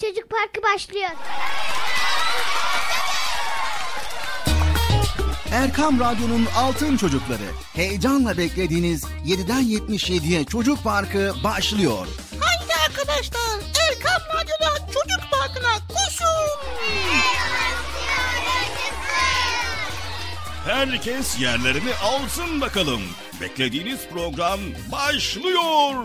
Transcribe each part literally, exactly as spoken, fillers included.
Çocuk Parkı başlıyor. Erkam Radyo'nun Altın Çocukları. Heyecanla beklediğiniz yediden yetmiş yediye Çocuk Parkı başlıyor. Haydi arkadaşlar, Erkam Radyo'da Çocuk Parkı'na koşun. Herkes yerlerini alsın bakalım. Beklediğiniz program başlıyor.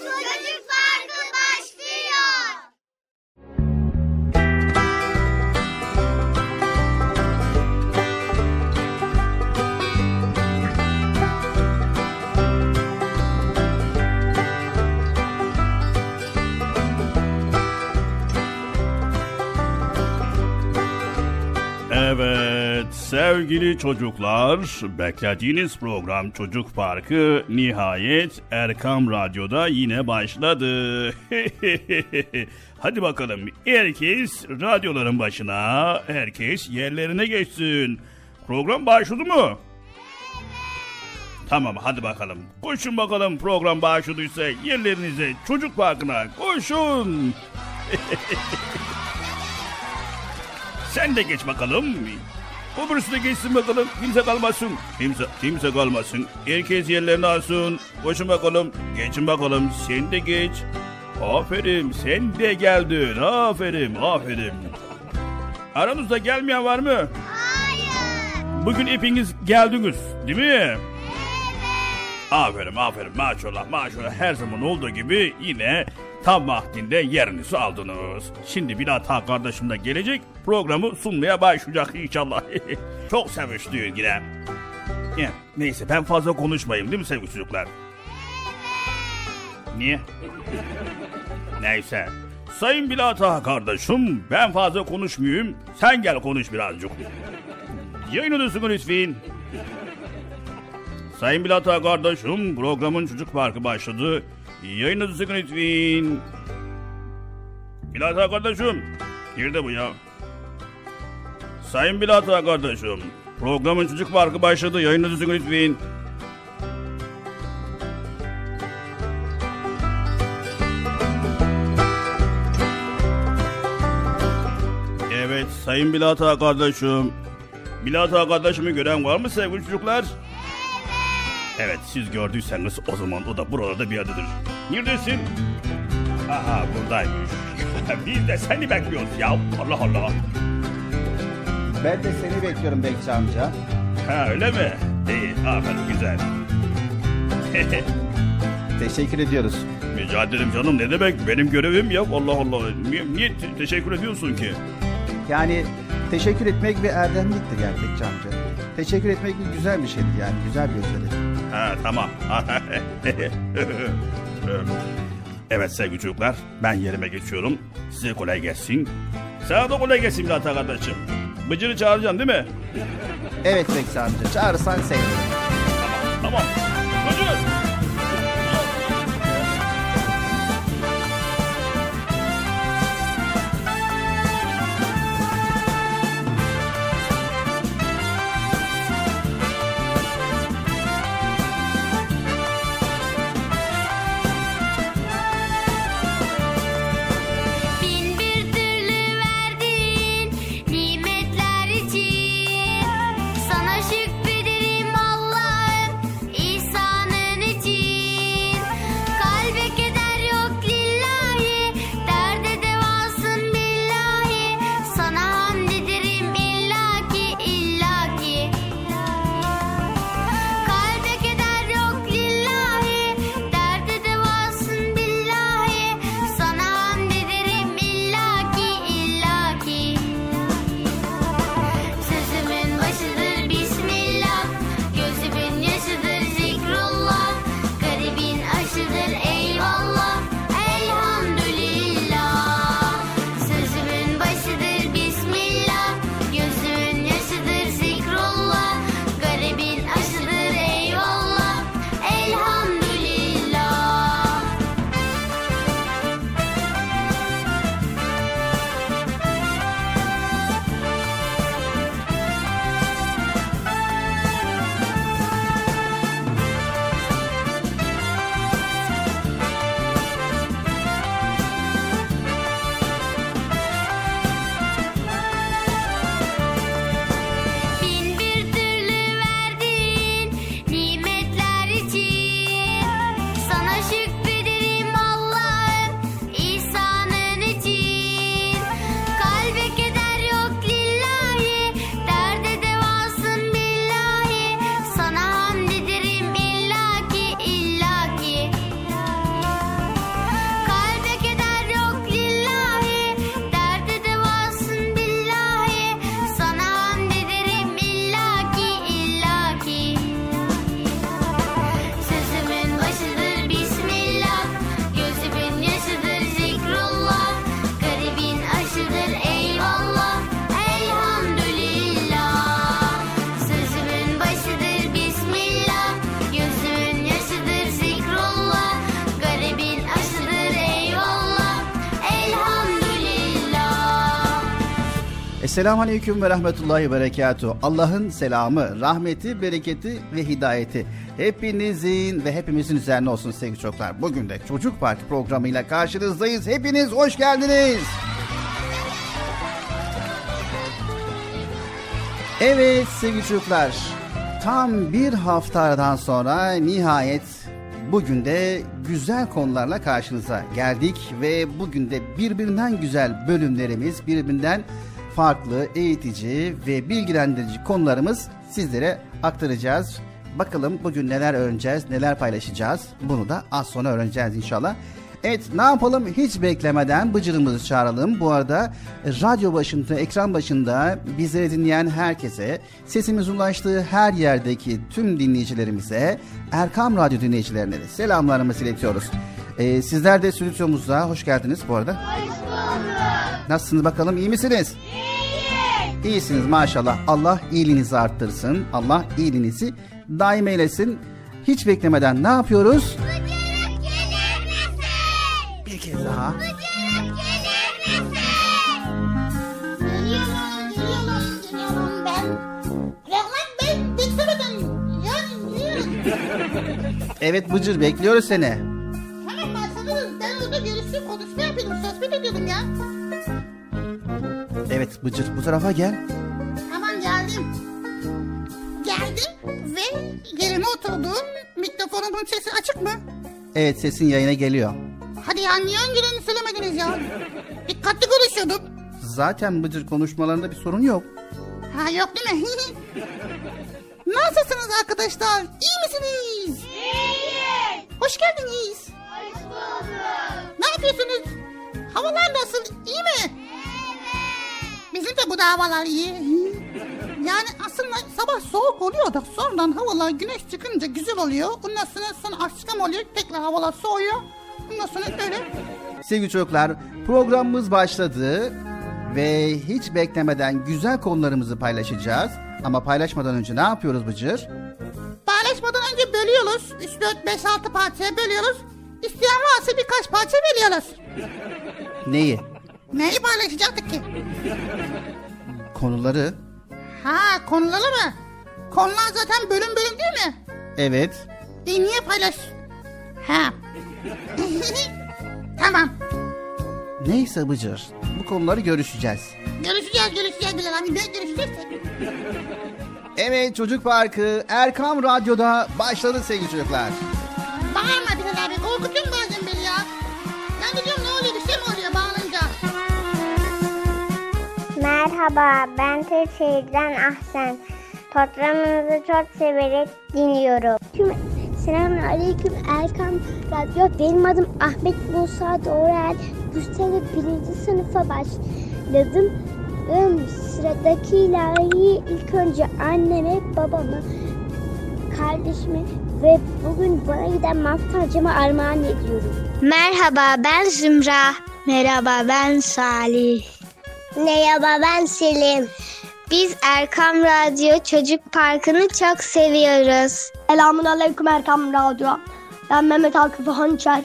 Evet sevgili çocuklar, beklediğiniz program Çocuk Parkı nihayet Erkam Radyo'da yine başladı. Hadi bakalım, herkes radyoların başına, herkes yerlerine geçsin. Program başladı mı? Tamam, hadi bakalım. Koşun bakalım, program başladıysa yerlerinize, Çocuk Parkı'na koşun. Sen de geç bakalım. Öbürsü de geçsin bakalım. Kimse kalmasın. Kimse, kimse kalmasın. Herkes yerlerini alsın. Koşun bakalım. Geçin bakalım. Sen de geç. Aferin. Sen de geldin. Aferin. Aferin. Aranızda gelmeyen var mı? Hayır. Bugün hepiniz geldiniz. Değil mi? Evet. Aferin. Aferin. Maşallah. Maşallah. Her zaman olduğu gibi yine tam vaktinde yerinizi aldınız. Şimdi Bilal Taha kardeşim de gelecek, programı sunmaya başlayacak inşallah. Çok seviştiğin yine. Ya, neyse ben fazla konuşmayayım, değil mi sevgili çocuklar? Niye? Neyse. Sayın Bilal Taha kardeşim, ben fazla konuşmayayım. Sen gel konuş birazcık. Yayın odasını lütfen. Sayın Bilal Taha kardeşim, programın Çocuk Parkı başladı. Yayınınızı sıkın lütfen. Bilal Taha kardeşim. Nerede bu ya? Sayın Bilal Taha kardeşim. Programın Çocuk Parkı başladı. Yayınınızı sıkın lütfen. Evet Sayın Bilal Taha kardeşim. Bilal Taha kardeşimi gören var mı sevgili çocuklar? Evet, siz gördüyseniz o zaman o da buralarda bir adıdır. Neredesin? Aha, buradaymış. Biz de seni bekliyoruz ya. Allah Allah. Ben de seni bekliyorum Bekçi amca. Ha, öyle mi? İyi, aferin, güzel. Teşekkür ediyoruz. Rica ederim canım, ne demek? Benim görevim ya. Allah Allah. Niye, niye te- teşekkür ediyorsun ki? Yani teşekkür etmek bir erdemliktir yani Bekçi amca. Teşekkür etmek bir güzel bir şeydi yani. Güzel bir özellik. Ha, tamam. Evet sevgili çocuklar, ben yerime geçiyorum. Size kolay gelsin. Sana da kolay gelsin Bilal Taha kardeşim. Bıcır'ı çağıracaksın değil mi? Evet Bekçi amca, çağırırsan sevinirim. Tamam, tamam. Bıcır! Sana şükrederim Allah'ım, ihsanını Selamünaleyküm ve rahmetullahi berekatuhu. Allah'ın selamı, rahmeti, bereketi ve hidayeti hepinizin ve hepimizin üzerine olsun sevgili çocuklar. Bugün de Çocuk Parkı programıyla karşınızdayız. Hepiniz hoş geldiniz. Evet sevgili çocuklar, tam bir haftadan sonra nihayet bugün de güzel konularla karşınıza geldik ve bugün de birbirinden güzel bölümlerimiz, birbirinden farklı, eğitici ve bilgilendirici konularımız sizlere aktaracağız. Bakalım bugün neler öğreneceğiz, neler paylaşacağız, bunu da az sonra öğreneceğiz inşallah. Evet, ne yapalım, hiç beklemeden Bıcır'ımızı çağıralım. Bu arada radyo başında, ekran başında bizleri dinleyen herkese, sesimiz ulaştığı her yerdeki tüm dinleyicilerimize, Erkam Radyo dinleyicilerine de selamlarımızı iletiyoruz. Ee, sizler de stüdyomuza hoş geldiniz bu arada. Hoş bulduk. Nasılsınız bakalım, iyi misiniz? İyiyim. İyisiniz maşallah. Allah iyiliğinizi arttırsın. Allah iyiliğinizi daim eylesin. Hiç beklemeden ne yapıyoruz? Daha. Evet Bıcır, bekliyoruz seni. Tamam, ben sana ben orada görüştüm, konuşma yapıyordum, sohbet ediyordum ya. Evet Bıcır, bu tarafa gel. Tamam, geldim. Geldim ve yerime oturdum. Mikrofonumun sesi açık mı? Evet, sesin yayına geliyor. Hadi ya, niye öncelerini söylemediniz ya? Dikkatli konuşuyorduk. Zaten Bıcır, konuşmalarında bir sorun yok. Ha, yok değil mi? Nasılsınız arkadaşlar? İyi misiniz? İyiyiz. Hoş geldiniz. Hoş bulduk. Ne yapıyorsunuz? Havalar nasıl? İyi mi? Evet. Bizim de bu da havalar iyi. Yani aslında sabah soğuk oluyor da sonradan havalar güneş çıkınca güzel oluyor. Ondan sonra, sonra akşam oluyor, tekrar havalar soğuyor. Sevgili çocuklar, programımız başladı ve hiç beklemeden güzel konularımızı paylaşacağız. Ama paylaşmadan önce ne yapıyoruz Bıcır? Paylaşmadan önce bölüyoruz. üç, dört, beş, altı parçaya bölüyoruz. İsteyen varsa birkaç parça veriyoruz. Neyi? Neyi paylaşacaktık ki? Konuları. Ha, konuları mı? Konular zaten bölüm bölüm değil mi? Evet. E niye paylaş? Ha. Tamam. Neyse Bıcır, bu konuları görüşeceğiz. Görüşeceğiz, görüşeceğiz Bilal abi, böyle görüşeceğiz. Evet, Çocuk Parkı Erkam Radyo'da başladı sevgili çocuklar. Bağırma Bilal abi, korkutuyorsun bazen beni ya. Ben gidiyorum, ne oluyor, bir şey mi oluyor bağlanınca? Merhaba, ben Türkiye'den Ahsen. Programınızı çok severek dinliyorum. Tüm Selamünaleyküm Erkam Radyo. Benim adım Ahmet Musa Doğrel. Güçlü birinci sınıfa başladım. Ön sıradaki ilahiyi ilk önce anneme, babama, kardeşime ve bugün bana giden maftarcıma armağan ediyorum. Merhaba, ben Zümra. Merhaba, ben Salih. Merhaba, ben Selim. Biz Erkam Radyo Çocuk Parkı'nı çok seviyoruz. Selamünaleyküm Erkam Radyo. Ben Mehmet Akif Hançer.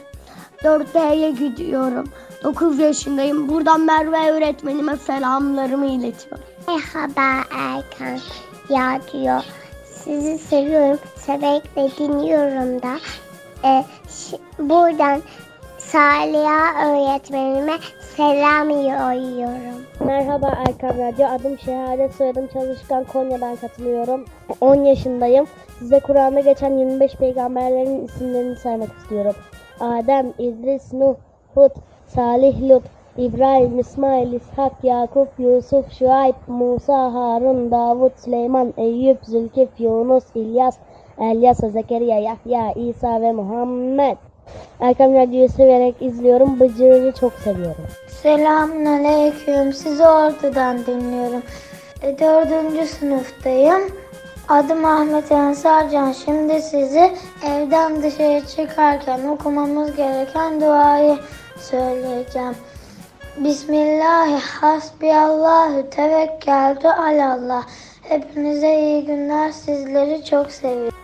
dört D'ye gidiyorum. dokuz yaşındayım. Buradan Merve öğretmenime selamlarımı iletiyorum. Merhaba Erkam Radyo. Sizi seviyorum. Severek dinliyorum da. Ee, ş- buradan Salih'a öğretmenime selam yolluyorum. Merhaba Erkam Radyo. Adım Şehadet, soyadım Çalışkan, Konya'dan katılıyorum. on yaşındayım. Size Kur'an'da geçen yirmi beş peygamberlerin isimlerini saymak istiyorum. Adem, İdris, Nuh, Hud, Salih, Lut, İbrahim, İsmail, İshak, Yakup, Yusuf, Şuayb, Musa, Harun, Davud, Süleyman, Eyüp, Zülkif, Yunus, İlyas, Elyas, Zekeriya, Yahya, İsa ve Muhammed. Erkam Radyo'yu severek izliyorum. Bıcır'ı çok seviyorum. Selamünaleyküm. Sizi ortadan dinliyorum. E, dördüncü sınıftayım. Adım Ahmet Ensarcan. Şimdi sizi evden dışarı çıkarken okumamız gereken duayı söyleyeceğim. Bismillahirrahmanirrahim. Hasbiyallahü tevekkeltü alallah. Hepinize iyi günler. Sizleri çok seviyorum.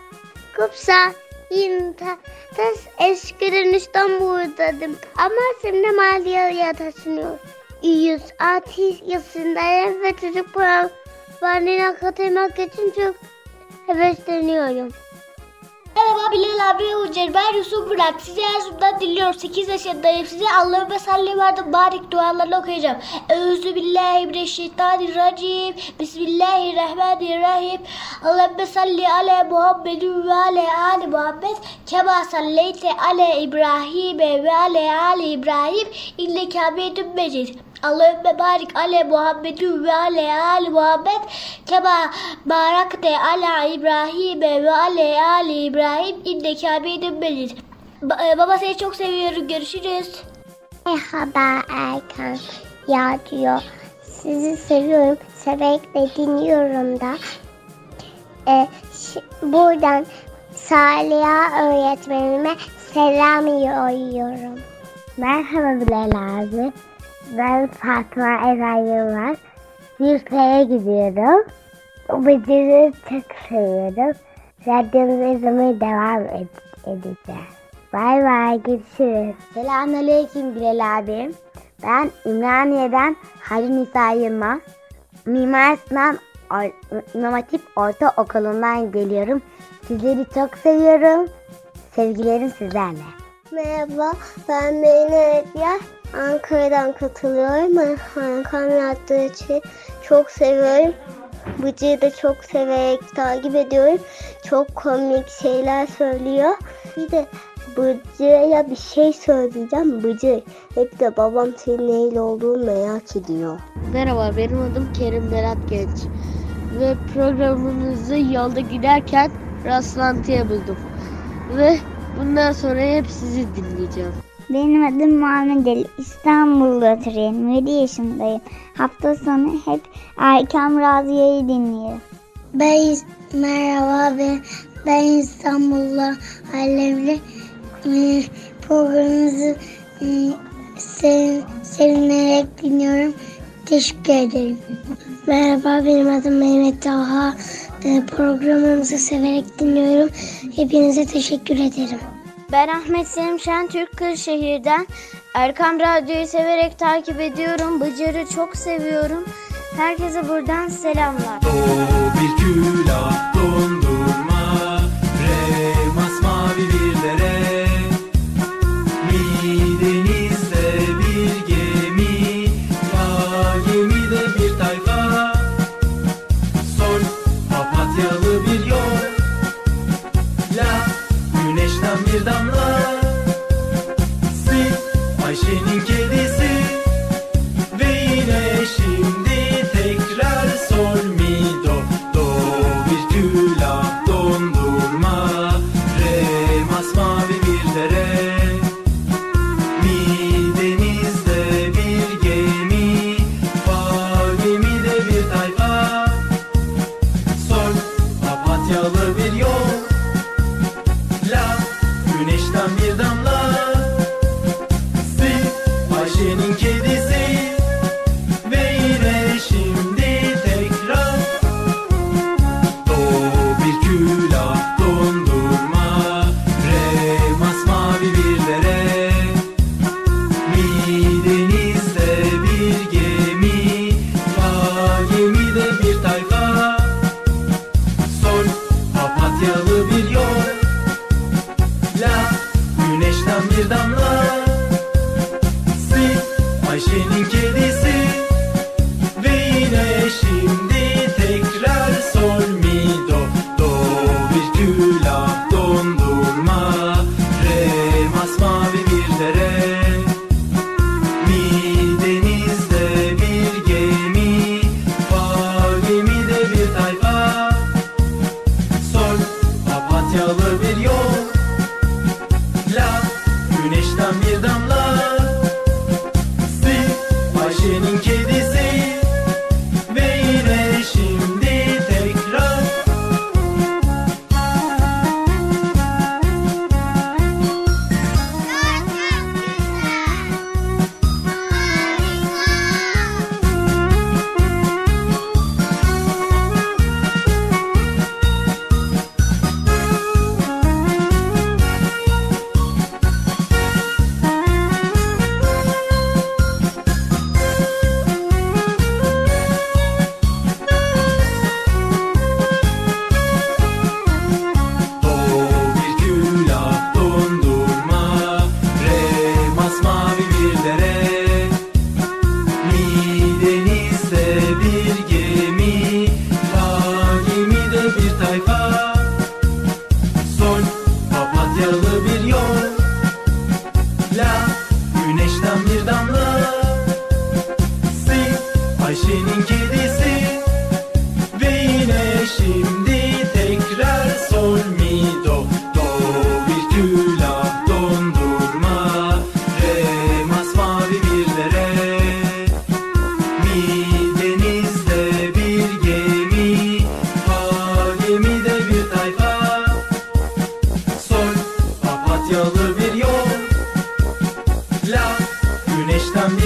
Kupsa. Yine eskiden İstanbul'daydım ama şimdi Malatya'ya taşınıyorum. yüz altı yaşındayım ve çocuk programına katılmak için çok hevesleniyorum. Merhaba Bilal abi, Ucer ben Yusuf Burak. Sizi Erzurum'dan dinliyorum. sekiz yaşındayım. Size Allahümme salli ve barik dualarını okuyacağım. Euzubillahimineşşeytanirracim. Bismillahirrahmanirrahim. Allahümme salli ala Muhammedin ve ala Ali Muhammed. Kema salleyte ala İbrahim'e ve ala Ali İbrahim. İnneke hamidun mecid. Allahümme barik ale Muhammedun ve ale al Muhammed kema barakte ala İbrahim'e ve ale al İbrahim inneke hamidun mecid. Ba- baba seni çok seviyorum, görüşürüz. Merhaba Erkam Radyo, sizi seviyorum, severek dinliyorum da. E, ş- buradan Saliha öğretmenime selam yolluyorum. Merhaba Bilal abi. Ben Fatma Eren Yılmaz. Yurtaya gidiyorum. Bıcırı çok seviyorum. Radyonuzu izlemeye devam ed- edeceğim. Bay bay, görüşürüz. Selamünaleyküm Bilal abim. Ben Ümraniye'den Hacı Nisa Yılmaz. Mimar Sinan Or- İmam Hatip Ortaokulu'ndan geliyorum. Sizleri çok seviyorum. Sevgilerim sizlerle. Merhaba, ben Meyne Edyar. Ankara'dan katılıyorum. Erkam Radyo için çok seviyorum. Bıcı'yı da çok severek takip ediyorum. Çok komik şeyler söylüyor. Bir de Bıcı'ya bir şey söyleyeceğim. Bıcı, hep de babam senin neyle olduğunu merak ediyor. Merhaba, benim adım Kerim Berat Genç. Ve programınızı yolda giderken rastlantıya buldum. Ve bundan sonra hep sizi dinleyeceğim. Benim adım Muhammed Ali. İstanbul'da oturuyorum. yedi yaşındayım. Hafta sonu hep Erkam Radyo'yu dinliyorum. Ben merhaba ben, ben İstanbul'da ailemle e, programınızı e, sevin, sevinerek dinliyorum. Teşekkür ederim. Merhaba, benim adım Mehmet Taha. E, programınızı severek dinliyorum. Hepinize teşekkür ederim. Ben Ahmet Selim Şentürk Kırşehir'den. Erkam Radyo'yu severek takip ediyorum. Bıcır'ı çok seviyorum. Herkese buradan selamlar. Doğu bir külah dondurma, re masmavi birlere. Mi denizde bir gemi, ya gemide bir tayfa. Sol papatyalı bir yol, la güneşten bir damla. Si Ayşe'nin kedisi ve yine şimdi tekrar sol mi do do bir külah dondurma re masmavi bir dere mi denizde bir gemi fa gemide bir tayfa sol papatyalı bir yol la güneşten bir damla si Ayşe'nin kedisi ve yine şimdi tekrar doğu bir külah dondurma re masmavi bir dere mi denizde bir gemi fa gemide bir tayfa sol papatyalı bir yol la güneşten bir damla si Ayşe'nin kedisi ve yine şimdi tekrar sol mi do do bir külah dondurma re masmavi bir dere mi denizde bir gemi fa gemide bir tayfa sol papatyalı bir yol la güneşten bir damla si Ayşe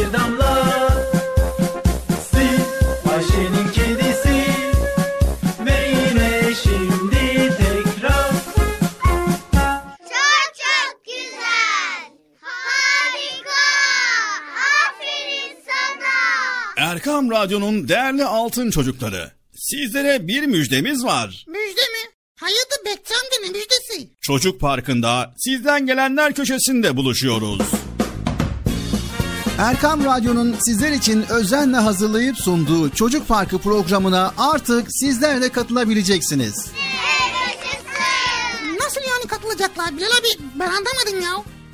bir damla. Siz Ayşe'nin kedisi ve yine şimdi tekrar. Çok çok güzel. Harika. Aferin sana. Erkam Radyo'nun değerli altın çocukları, sizlere bir müjdemiz var. Müjde mi? Hayatı bekçamdının müjdesi. Çocuk Parkı'nda sizden gelenler köşesinde buluşuyoruz. Erkam Radyo'nun sizler için özenle hazırlayıp sunduğu Çocuk Parkı programına artık sizler de katılabileceksiniz. Evet. Nasıl yani katılacaklar Bilal abi? Ben anlamadım ya.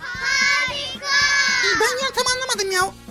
Harika. Ben ya tam anlamadım ya.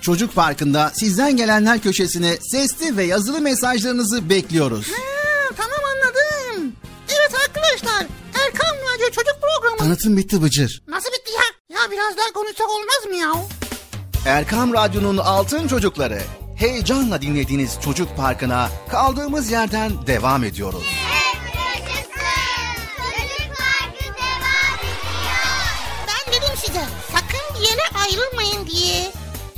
Çocuk Parkı'nda sizden gelenler köşesine sesli ve yazılı mesajlarınızı bekliyoruz. Ha, tamam anladım. Evet arkadaşlar, Erkam Radyo Çocuk Programı. Tanıtım bitti Bıcır. Nasıl bitti ya? Ya biraz daha konuşsak olmaz mı ya? Erkam Radyo'nun altın çocukları, heyecanla dinlediğiniz Çocuk Parkı'na kaldığımız yerden devam ediyoruz. Evet, Çocuk Parkı devam ediyor. Ben dedim size, sakın bir yere ayrılmayın diye.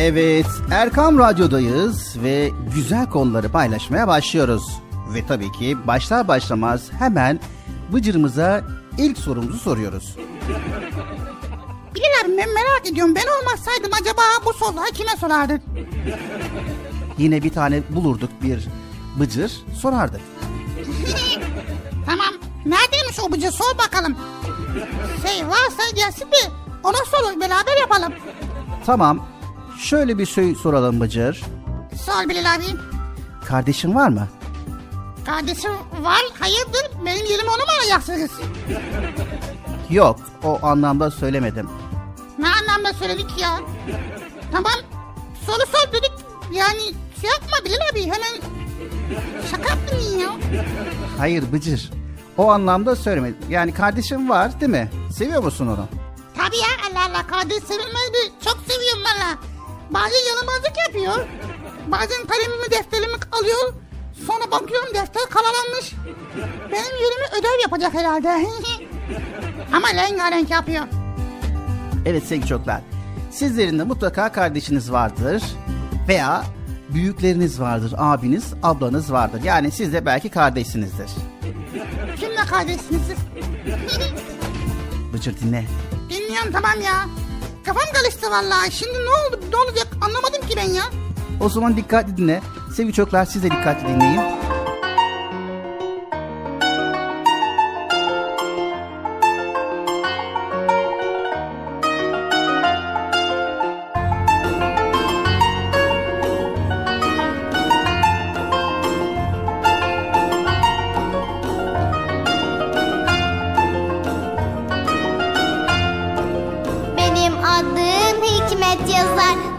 Evet, Erkam Radyo'dayız ve güzel konuları paylaşmaya başlıyoruz. Ve tabii ki başlar başlamaz hemen Bıcır'ımıza ilk sorumuzu soruyoruz. Bilal abi ben merak ediyorum, ben olmasaydım acaba bu soruları kime sorardık? Yine bir tane bulurduk, bir Bıcır sorardık. Tamam, neredeymiş o Bıcır, sor bakalım. Şey varsa gelsin bir ona sorun, beraber yapalım. Tamam. Şöyle bir şey soralım Bıcır. Sor Bilal abi. Kardeşin var mı? Kardeşim var, hayırdır? Benim yerime onu mu alacaksınız? Yok, o anlamda söylemedim. Ne anlamda söyledik ya? Tamam, soru sor dedik. Yani şey yapma Bilal abi, hemen şaka yaptın ya. Hayır Bıcır, o anlamda söylemedim. Yani kardeşin var değil mi? Seviyor musun onu? Tabii ya, Allah Allah, kardeş sevilmez mi? Çok seviyorum valla. Bazen yaramazlık yapıyor. Bazen kalemimi defterimi alıyor. Sonra bakıyorum defter kalalanmış. Benim yerime ödev yapacak herhalde. Ama rengarenk yapıyor. Evet sevgili çocuklar. Sizlerin de mutlaka kardeşiniz vardır. Veya büyükleriniz vardır. Abiniz, ablanız vardır. Yani siz de belki kardeşsinizdir. Kimle kardeşsinizdir? Bıcır dinle. Dinliyorum tamam ya. Kafam karıştı vallahi. Şimdi ne oldu? Ne olacak? Anlamadım ki ben ya. O zaman dikkatli dinle. Sevgili çocuklar siz de dikkatli dinleyin.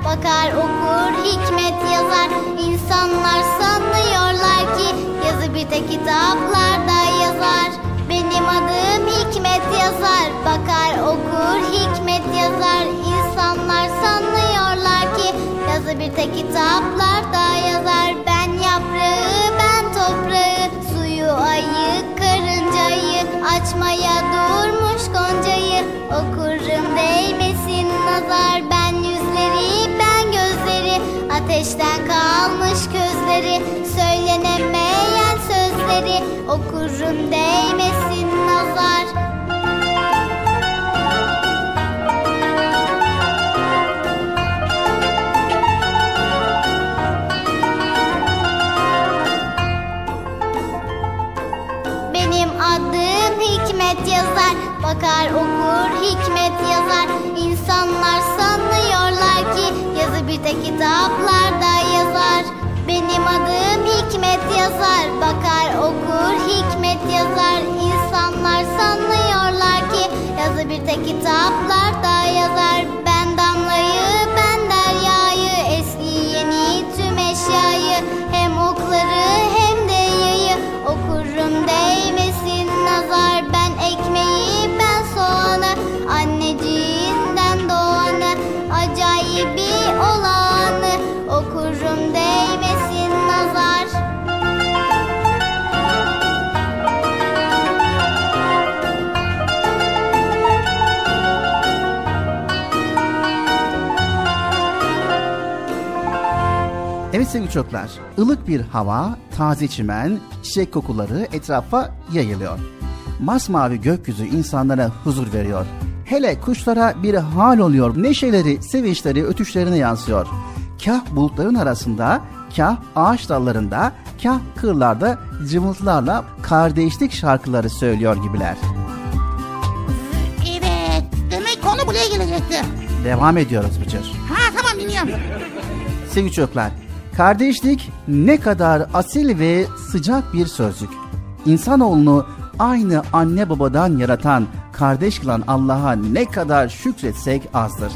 Bakar okur hikmet yazar, insanlar sanıyor. Evde kitaplarda yazar, ben yaprağı, ben toprağı, suyu, ayı, karıncayı, açmaya durmuş goncayı, okurum değmesin nazar, ben yüzleri, ben gözleri, ateşten kalmış közleri, söylenemeyen sözleri, okurum değmesin nazar. Bakar okur hikmet yazar. İnsanlar sanıyorlar ki yazı bir de kitaplarda yazar. Benim adım Hikmet yazar. Bakar okur hikmet yazar. İnsanlar sanıyorlar ki yazı bir de kitaplarda yazar. Ben damlayı, ben deryayı, eski yeni tüm eşyayı, hem okları hem de yayı, okurum değmesin nazar. Ben ekmeği, anneciğinden doğanı, acayibi olanı, okurum değmesin nazar. Evet sevgili çocuklar, ılık bir hava, taze çimen, çiçek kokuları etrafa yayılıyor. Masmavi gökyüzü insanlara huzur veriyor. Hele kuşlara bir hal oluyor. Neşeleri, sevinçleri ötüşlerine yansıyor. Kah bulutların arasında, kah ağaç dallarında, kah kırlarda cıvıltılarla kardeşlik şarkıları söylüyor gibiler. Evet, demek konu buraya gelecekti. Devam ediyoruz Bıcır. Ha tamam, dinliyorum. Sevgili çocuklar, kardeşlik ne kadar asil ve sıcak bir sözcük. İnsanoğlunu aynı anne babadan yaratan, kardeş kılan Allah'a ne kadar şükretsek azdır.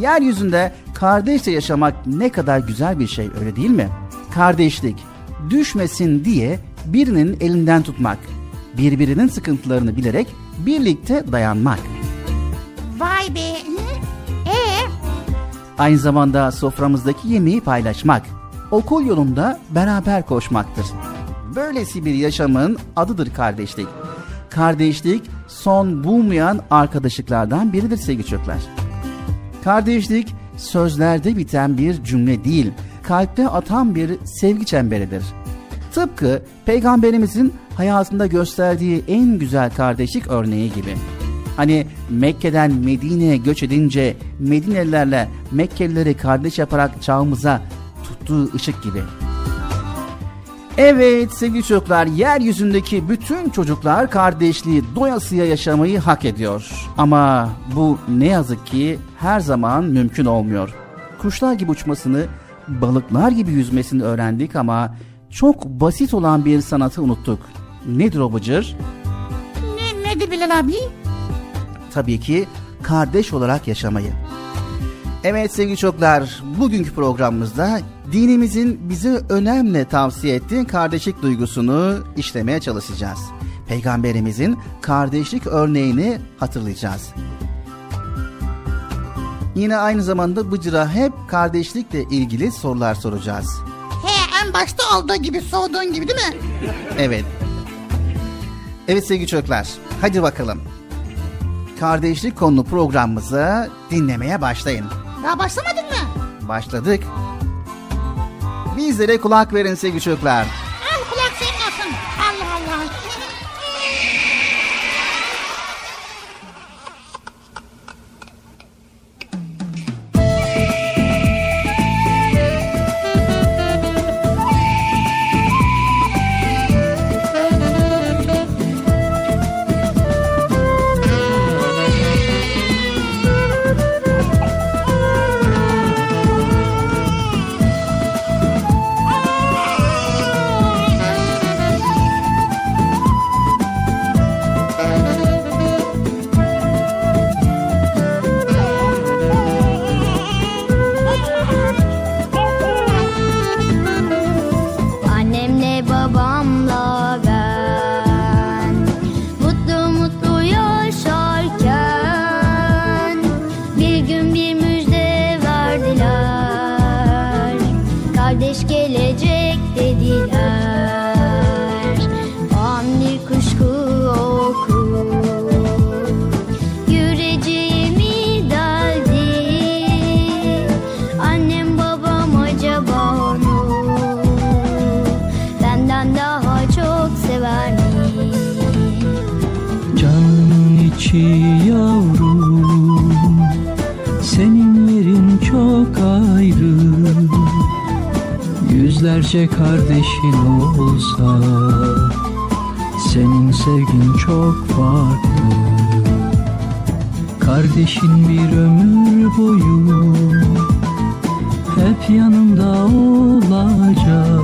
Yeryüzünde kardeşçe yaşamak ne kadar güzel bir şey, öyle değil mi? Kardeşlik, düşmesin diye birinin elinden tutmak, birbirinin sıkıntılarını bilerek birlikte dayanmak. Vay be! Ee? Aynı zamanda soframızdaki yemeği paylaşmak, okul yolunda beraber koşmaktır. Böylesi bir yaşamın adıdır kardeşlik. Kardeşlik son bulmayan arkadaşlıklardan biridir sevgili çocuklar. Kardeşlik sözlerde biten bir cümle değil, kalpte atan bir sevgi çemberidir. Tıpkı Peygamberimizin hayatında gösterdiği en güzel kardeşlik örneği gibi. Hani Mekke'den Medine'ye göç edince Medinelilerle Mekkelileri kardeş yaparak çağımıza tuttuğu ışık gibi. Evet sevgili çocuklar, yeryüzündeki bütün çocuklar kardeşliği doyasıya yaşamayı hak ediyor. Ama bu ne yazık ki her zaman mümkün olmuyor. Kuşlar gibi uçmasını, balıklar gibi yüzmesini öğrendik ama çok basit olan bir sanatı unuttuk. Nedir o Bıcır? Ne, nedir Bilal abi? Tabii ki kardeş olarak yaşamayı. Evet sevgili çocuklar, bugünkü programımızda dinimizin bize önemli tavsiye ettiği kardeşlik duygusunu işlemeye çalışacağız. Peygamberimizin kardeşlik örneğini hatırlayacağız. Yine aynı zamanda Bıcır'a hep kardeşlikle ilgili sorular soracağız. He, en başta olduğu gibi, sorduğun gibi değil mi? Evet. Evet sevgili çocuklar, hadi bakalım. Kardeşlik konulu programımızı dinlemeye başlayın. Daha başlamadın mı? Başladık. Bizlere kulak verin sevgili çocuklar. Al kulak senin olsun. Allah Allah. kişi yavrum, senin yerin çok ayrı. Yüzlerce kardeşin olsa, senin sevgin çok farklı. Kardeşin bir ömür boyu hep yanımda olacak.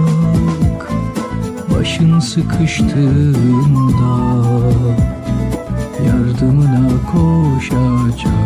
Başın sıkıştığında yardımına koşacak.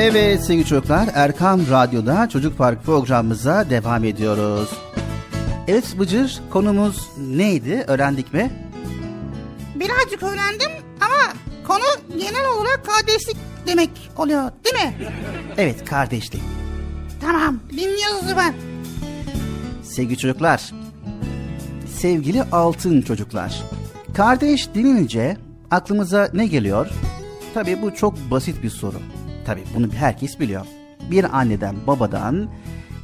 Evet sevgili çocuklar, Erkam Radyo'da Çocuk Park programımıza devam ediyoruz. Evet Bıcır, konumuz neydi? Öğrendik mi? Birazcık öğrendim ama konu genel olarak kardeşlik demek oluyor değil mi? Evet, kardeşlik. Tamam, dinliyoruz ben. Sevgili çocuklar, sevgili altın çocuklar, kardeş denince aklımıza ne geliyor? Tabii bu çok basit bir soru. Tabii bunu herkes biliyor. Bir anneden babadan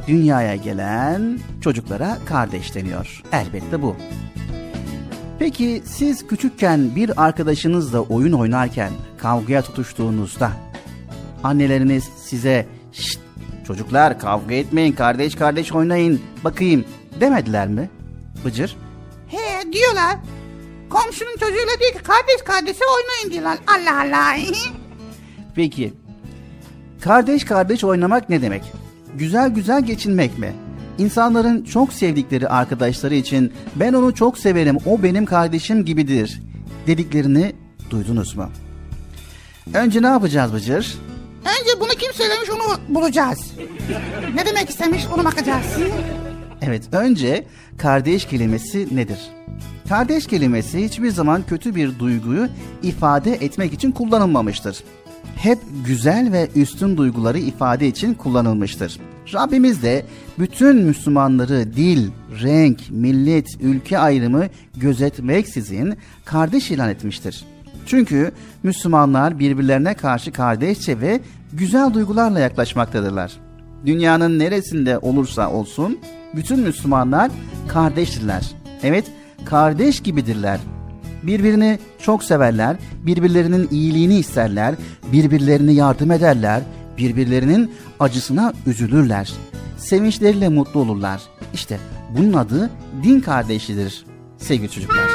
dünyaya gelen çocuklara kardeş deniyor. Elbette bu. Peki siz küçükken bir arkadaşınızla oyun oynarken kavgaya tutuştuğunuzda anneleriniz size "Şşt, çocuklar kavga etmeyin, kardeş kardeş oynayın bakayım" demediler mi Bıcır? He diyorlar. Komşunun çocuğuyla diyor ki kardeş kardeşe oynayın diyorlar. Allah Allah. Peki kardeş kardeş oynamak ne demek? Güzel güzel geçinmek mi? İnsanların çok sevdikleri arkadaşları için "ben onu çok severim, o benim kardeşim gibidir" dediklerini duydunuz mu? Önce ne yapacağız Bıcır? Önce bunu kim söylemiş onu bulacağız. Ne demek istemiş onu bakacağız. Evet, önce kardeş kelimesi nedir? Kardeş kelimesi hiçbir zaman kötü bir duyguyu ifade etmek için kullanılmamıştır. Hep güzel ve üstün duyguları ifade için kullanılmıştır. Rabbimiz de bütün Müslümanları dil, renk, millet, ülke ayrımı gözetmeksizin kardeş ilan etmiştir. Çünkü Müslümanlar birbirlerine karşı kardeşçe ve güzel duygularla yaklaşmaktadırlar. Dünyanın neresinde olursa olsun bütün Müslümanlar kardeştirler. Evet, kardeş gibidirler. Birbirini çok severler, birbirlerinin iyiliğini isterler, birbirlerine yardım ederler, birbirlerinin acısına üzülürler, sevinçleriyle mutlu olurlar. İşte bunun adı din kardeşliğidir sevgili çocuklar.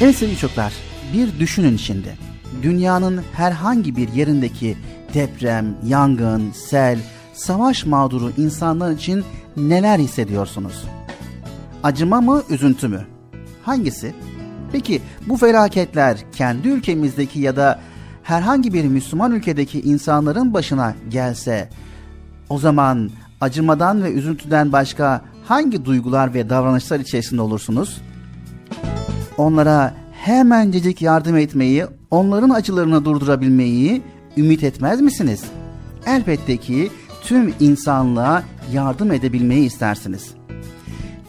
Evet sevgili çocuklar, bir düşünün şimdi. Dünyanın herhangi bir yerindeki deprem, yangın, sel, savaş mağduru insanlar için neler hissediyorsunuz? Acıma mı, üzüntü mü? Hangisi? Peki bu felaketler kendi ülkemizdeki ya da herhangi bir Müslüman ülkedeki insanların başına gelse, o zaman acımadan ve üzüntüden başka hangi duygular ve davranışlar içerisinde olursunuz? Onlara hemencecik yardım etmeyi, onların acılarını durdurabilmeyi ümit etmez misiniz? Elbette ki tüm insanlığa yardım edebilmeyi istersiniz.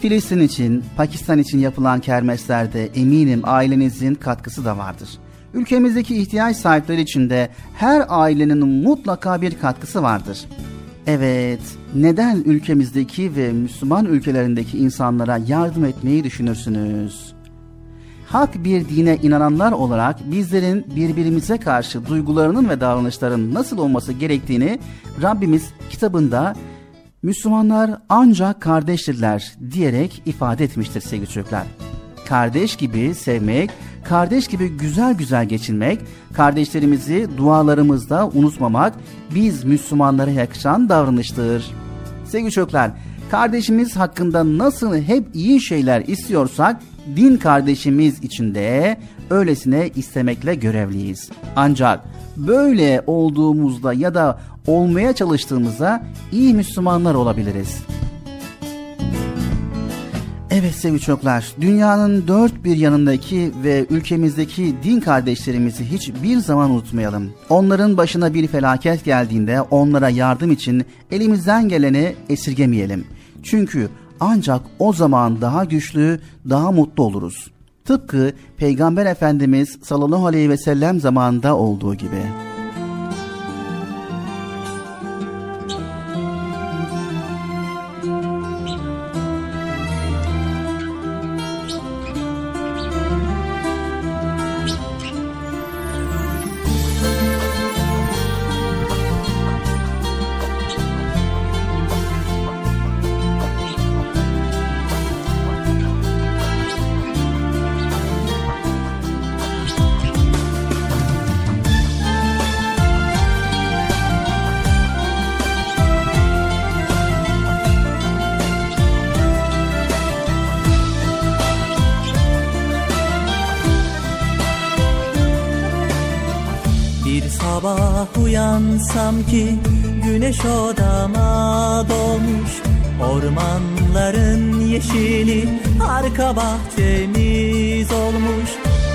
Filistin için, Pakistan için yapılan kermeslerde eminim ailenizin katkısı da vardır. Ülkemizdeki ihtiyaç sahipleri için de her ailenin mutlaka bir katkısı vardır. Evet, neden ülkemizdeki ve Müslüman ülkelerindeki insanlara yardım etmeyi düşünürsünüz? Hak bir dine inananlar olarak bizlerin birbirimize karşı duygularının ve davranışların nasıl olması gerektiğini Rabbimiz kitabında Müslümanlar ancak kardeştirler diyerek ifade etmiştir sevgili çocuklar. Kardeş gibi sevmek, kardeş gibi güzel güzel geçinmek, kardeşlerimizi dualarımızda unutmamak biz Müslümanlara yakışan davranıştır. Sevgili çocuklar, kardeşimiz hakkında nasıl hep iyi şeyler istiyorsak, din kardeşimiz için de öylesine istemekle görevliyiz. Ancak böyle olduğumuzda ya da olmaya çalıştığımızda iyi Müslümanlar olabiliriz. Evet sevgili çocuklar, dünyanın dört bir yanındaki ve ülkemizdeki din kardeşlerimizi hiçbir zaman unutmayalım. Onların başına bir felaket geldiğinde onlara yardım için elimizden geleni esirgemeyelim. Çünkü ancak o zaman daha güçlü, daha mutlu oluruz. Tıpkı Peygamber Efendimiz sallallahu aleyhi ve sellem zamanında olduğu gibi. Uyansam ki güneş odama dolmuş, ormanların yeşili arka bahçemiz olmuş.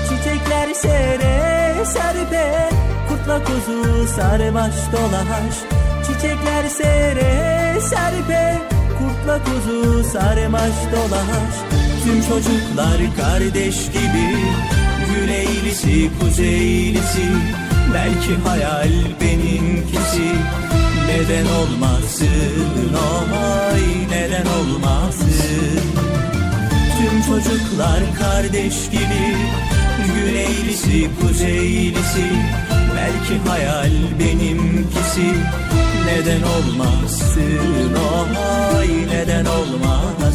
Çiçekler sere serpe, kurtla kuzu sarmaş dolaş. Çiçekler sere serpe, kurtla kuzu sarmaş dolaş. Tüm çocuklar kardeş gibi, güneylisi kuzeylisi. Belki hayal benimkisi, neden olmasın oy, neden olmasın. Tüm çocuklar kardeş gibi, güneylisi kuzeylisi. Belki hayal benimkisi, neden olmasın oy, neden olmasın.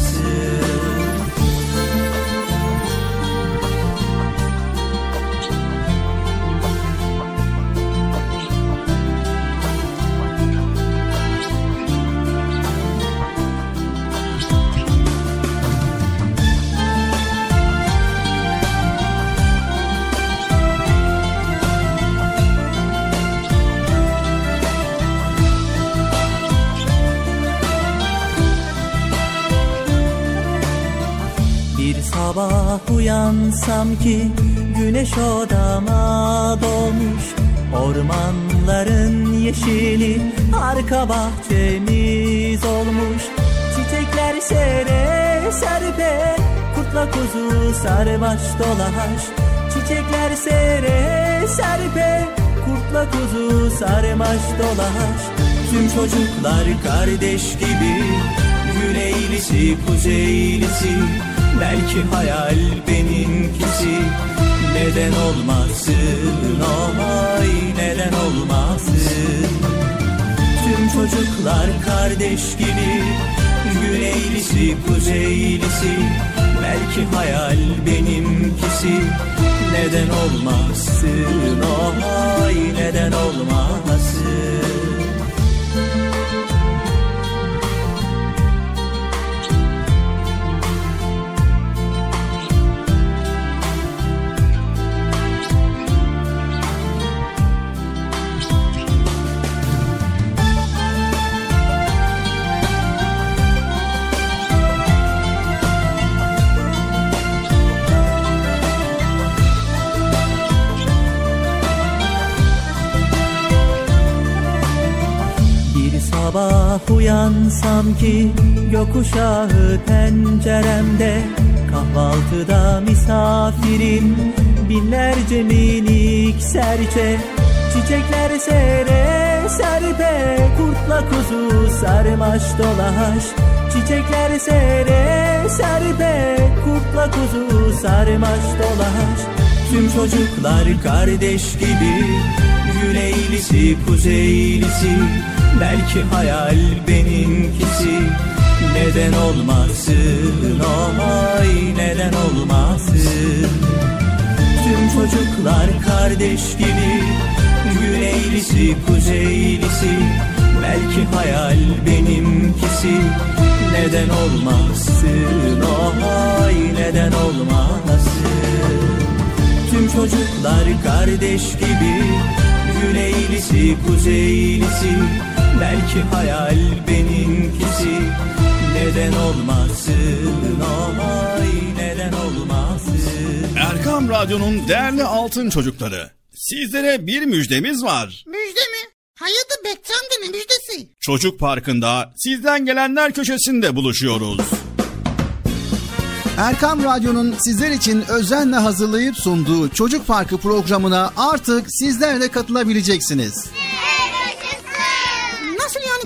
Sabah uyansam ki güneş odama dolmuş, ormanların yeşili arka bahçemiz olmuş. Çiçekler sere serpe, kurtla kuzu sarmaş dolaş. Çiçekler sere serpe, kurtla kuzu sarmaş dolaş. Tüm çocuklar kardeş gibi, güneylisi kuzeylisi. Belki hayal benimkisi, neden olmasın oy, neden olmasın. Tüm çocuklar kardeş gibi, güneylisi kuzeylisi. Belki hayal benimkisi, neden olmasın, oh ay neden olmasın. Sabah uyansam ki yokuşağı penceremde, kahvaltıda misafirim binlerce minik serçe, çiçekler sere serpe, kurtla kuzu sarmaş dolaş, çiçekler sere serpe, kurtla kuzu sarmaş dolaş. Tüm çocuklar kardeş gibi, güneylisi kuzeylisi, belki hayal benimkisi. Neden olmasın, oh ay neden olmasın. Tüm çocuklar kardeş gibi, güneylisi kuzeylisi, belki hayal benimkisi. Neden olmasın, oh ay neden olmasın. Tüm çocuklar kardeş gibi, güneylisi kuzeylisi, belki hayal benimkisi. Neden olmasın, olay neden olmasın. Erkam Radyo'nun değerli altın çocukları, sizlere bir müjdemiz var. Müjde mi? Hayatı bekçamda ne müjdesi? Çocuk Parkı'nda sizden gelenler köşesinde buluşuyoruz. Erkam Radyo'nun sizler için özenle hazırlayıp sunduğu Çocuk Parkı programına artık sizler de katılabileceksiniz. Evet, nasıl yani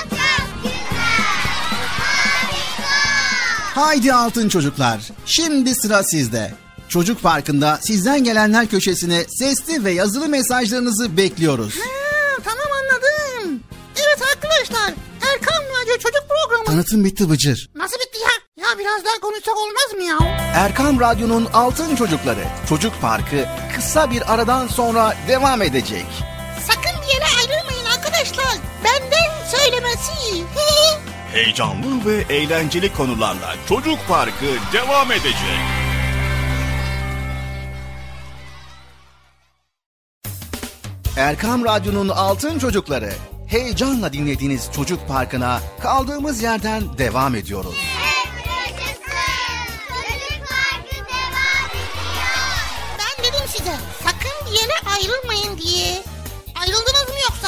Haydi altın çocuklar, şimdi sıra sizde. Çocuk Parkı'nda sizden gelenler köşesine sesli ve yazılı mesajlarınızı bekliyoruz. Ha, tamam anladım. Evet arkadaşlar, Erkam Radyo Çocuk Programı. Tanıtım bitti Bıcır. Nasıl bitti ya? Ya biraz daha konuşsak olmaz mı ya? Erkam Radyo'nun altın çocukları, Çocuk Parkı kısa bir aradan sonra devam edecek. Sakın bir yere ayrılmayın arkadaşlar. Benden söylemesi. Heyecanlı ve eğlenceli konularla Çocuk Parkı devam edecek. Erkam Radyo'nun Altın Çocukları, heyecanla dinlediğiniz Çocuk Parkı'na kaldığımız yerden devam ediyoruz. Evet, Çocuk Parkı devam ediyor. Ben dedim size, sakın bir yere ayrılmayın diye. Ayrıldınız mı yoksa?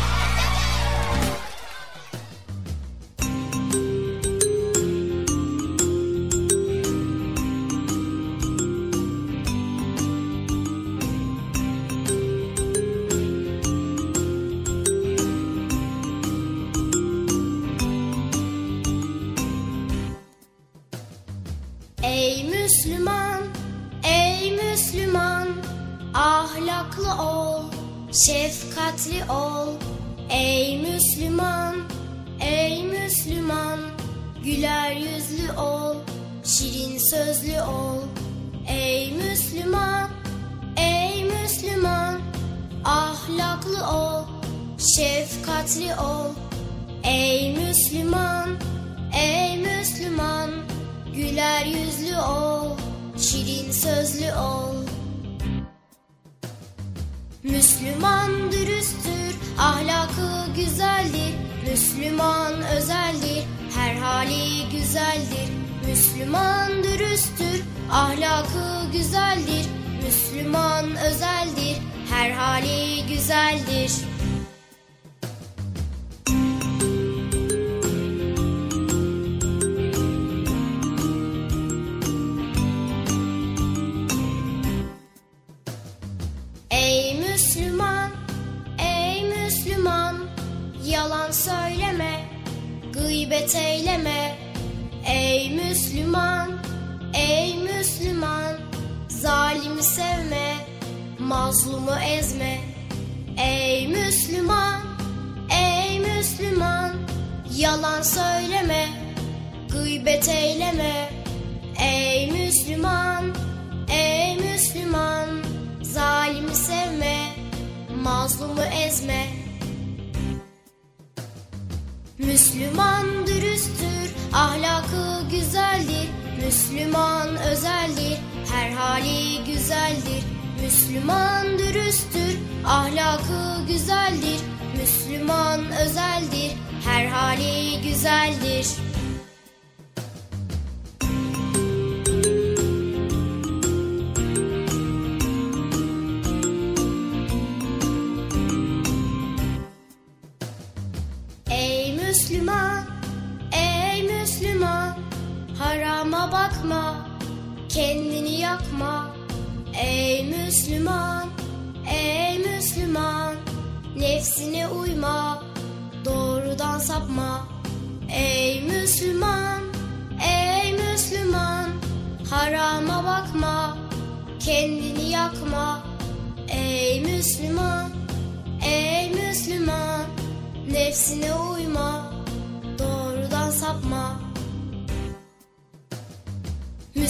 Şefkatli ol ey Müslüman, ey Müslüman. Güler yüzlü ol, şirin sözlü ol ey Müslüman, ey Müslüman. Ahlaklı ol, şefkatli ol ey Müslüman, ey Müslüman. sözlü ol. Müslüman dürüsttür, ahlakı güzeldir. Müslüman özeldir, her hali güzeldir. Müslüman dürüsttür, ahlakı güzeldir. Müslüman özeldir, her hali güzeldir. Söyleme, gıybet eyleme. Ey Müslüman, ey Müslüman, zalimi sevme, mazlumu ezme. Ey Müslüman, ey Müslüman, yalan söyleme, gıybet eyleme. Ey Müslüman, ey Müslüman, zalimi sevme, mazlumu ezme. Müslüman dürüsttür, ahlakı güzeldir. Müslüman özeldir, her hali güzeldir. Müslüman dürüsttür, ahlakı güzeldir. Müslüman özeldir, her hali güzeldir. Harama bakma, kendini yakma. Ey Müslüman, ey Müslüman, nefsine uyma, doğrudan sapma. Ey Müslüman, ey Müslüman, harama bakma, kendini yakma. Ey Müslüman, ey Müslüman, nefsine uyma, doğrudan sapma.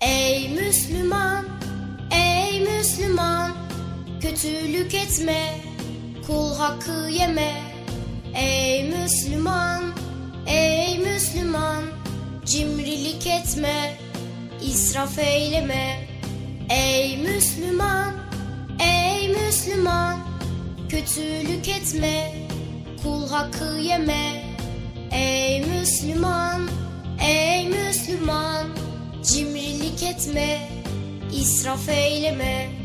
Ey Müslüman, Müslüman, kötülük etme, kul hakkı yeme. Ey Müslüman, ey Müslüman, cimrilik etme, israf eyleme. Ey Müslüman, ey Müslüman, kötülük etme, kul hakkı yeme. Ey Müslüman, ey Müslüman, cimrilik etme, israf eyleme.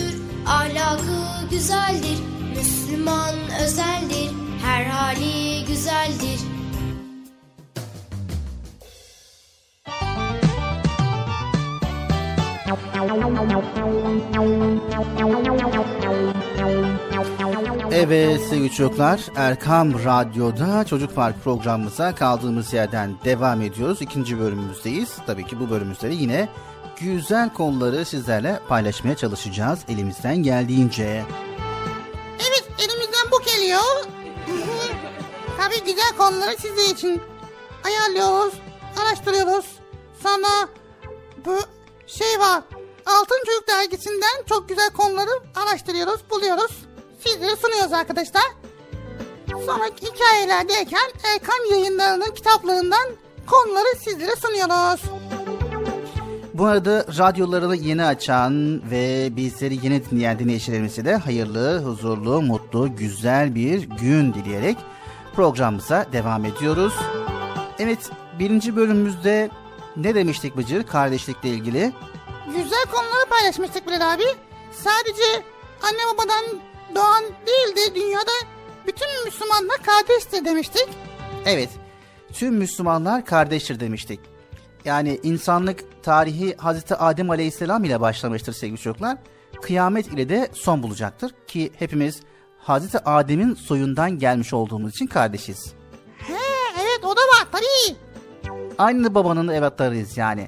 ahlakı güzeldir. Müslüman özeldir, her hali güzeldir. Evet sevgili çocuklar, Erkam Radyo'da Çocuk Park programımıza kaldığımız yerden devam ediyoruz. İkinci bölümümüzdeyiz. Tabii ki bu bölümümüzde yine güzel konuları sizlerle paylaşmaya çalışacağız elimizden geldiğince. Evet, elimizden bu geliyor. Tabii güzel konuları sizin için ayarlıyoruz, araştırıyoruz. Sana bu şey var, Altın Çocuk Dergisi'nden çok güzel konuları araştırıyoruz, buluyoruz. Sizlere sunuyoruz arkadaşlar. Sonraki hikayelerdeyken Erkam Yayınları'nın kitaplarından konuları sizlere sunuyoruz. Bu arada radyolarını yeni açan ve bizleri yeni dinleyen dinleyicilerimize de hayırlı, huzurlu, mutlu, güzel bir gün dileyerek programımıza devam ediyoruz. Evet, birinci bölümümüzde ne demiştik Bıcır kardeşlikle ilgili? Güzel konuları paylaşmıştık Bilal abi. Sadece anne babadan doğan değil de dünyada bütün Müslümanlar kardeştir demiştik. Evet, tüm Müslümanlar kardeştir demiştik. Yani insanlık tarihi Hazreti Adem Aleyhisselam ile başlamıştır sevgili çocuklar. Kıyamet ile de son bulacaktır ki hepimiz Hazreti Adem'in soyundan gelmiş olduğumuz için kardeşiz. He, evet o da var tabii. Aynı babanın evlatlarıyız yani.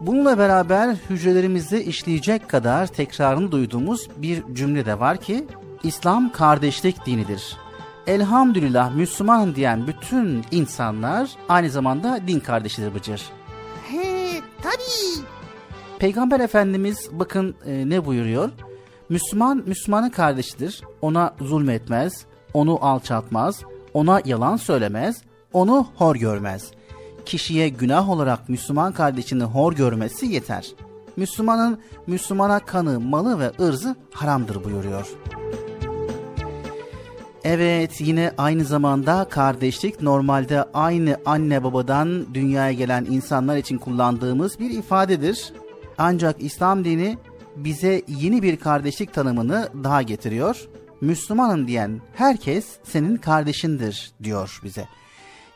Bununla beraber hücrelerimizde işleyecek kadar tekrarını duyduğumuz bir cümle de var ki İslam kardeşlik dinidir. Elhamdülillah Müslüman diyen bütün insanlar aynı zamanda din kardeşidir Bıcır. He, tabii. Peygamber Efendimiz bakın e, ne buyuruyor? Müslüman, Müslümanın kardeşidir. Ona zulmetmez, onu alçaltmaz, ona yalan söylemez, onu hor görmez. Kişiye günah olarak Müslüman kardeşini hor görmesi yeter. Müslümanın Müslümana kanı, malı ve ırzı haramdır buyuruyor. Evet, yine aynı zamanda kardeşlik normalde aynı anne babadan dünyaya gelen insanlar için kullandığımız bir ifadedir. Ancak İslam dini bize yeni bir kardeşlik tanımını daha getiriyor. Müslümanım diyen herkes senin kardeşindir diyor bize.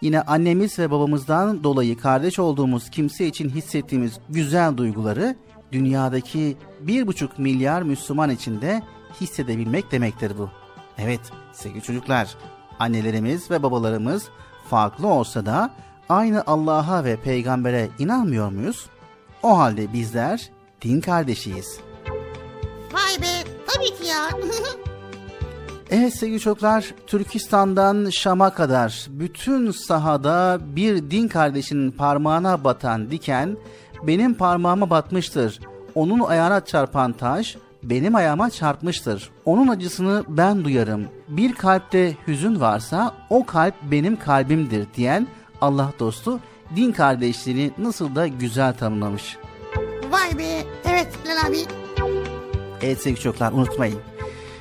Yine annemiz ve babamızdan dolayı kardeş olduğumuz kimse için hissettiğimiz güzel duyguları dünyadaki bir buçuk milyar Müslüman için de hissedebilmek demektir bu. Evet sevgili çocuklar, annelerimiz ve babalarımız farklı olsa da aynı Allah'a ve peygambere inanmıyor muyuz? O halde bizler din kardeşiyiz. Vay be, tabii ki ya. Evet sevgili çocuklar, Türkistan'dan Şam'a kadar bütün sahada bir din kardeşinin parmağına batan diken benim parmağıma batmıştır. Onun ayağına çarpan taş benim ayağıma çarpmıştır. Onun acısını ben duyarım. Bir kalpte hüzün varsa o kalp benim kalbimdir diyen Allah dostu din kardeşliğini nasıl da güzel tanımlamış. Vay be, evet Bilal abi. Evet sevgili çocuklar, unutmayın.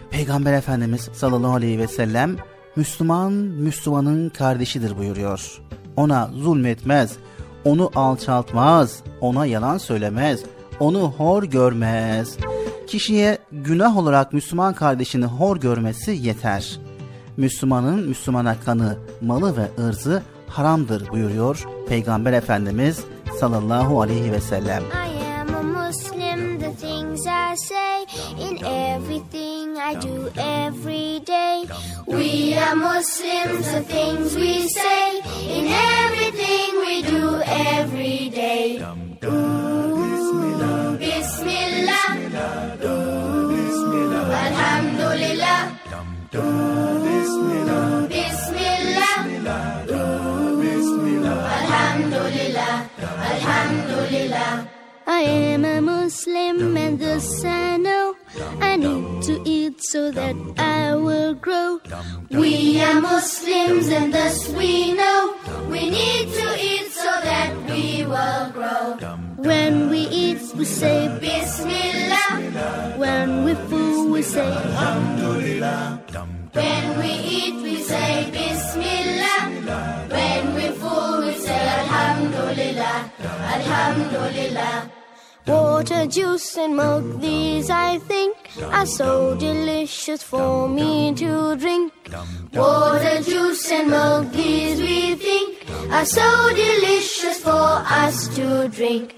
Peygamber Efendimiz sallallahu aleyhi ve sellem Müslüman, Müslümanın kardeşidir buyuruyor. Ona zulmetmez, onu alçaltmaz, ona yalan söylemez, onu hor görmez. Kişiye günah olarak Müslüman kardeşini hor görmesi yeter. Müslümanın Müslümana kanı, malı ve ırzı haramdır buyuruyor Peygamber Efendimiz sallallahu aleyhi ve sellem. I say in everything I do every day. We are Muslims, the things we say in everything we do every day. Ooh, Bismillah, Ooh, Alhamdulillah, Ooh, Bismillah, Ooh, Alhamdulillah, Alhamdulillah. I am a Muslim and this I know, I need to eat so that I will grow. We are Muslims and thus we know, we need to eat so that we will grow. When we eat we say Bismillah, when we fool we say Alhamdulillah. When we eat we say Bismillah, when we fool we say Alhamdulillah, Alhamdulillah. Water, juice and milk, these I think are so delicious for me to drink. Water, juice and milk, these we think are so delicious for us to drink.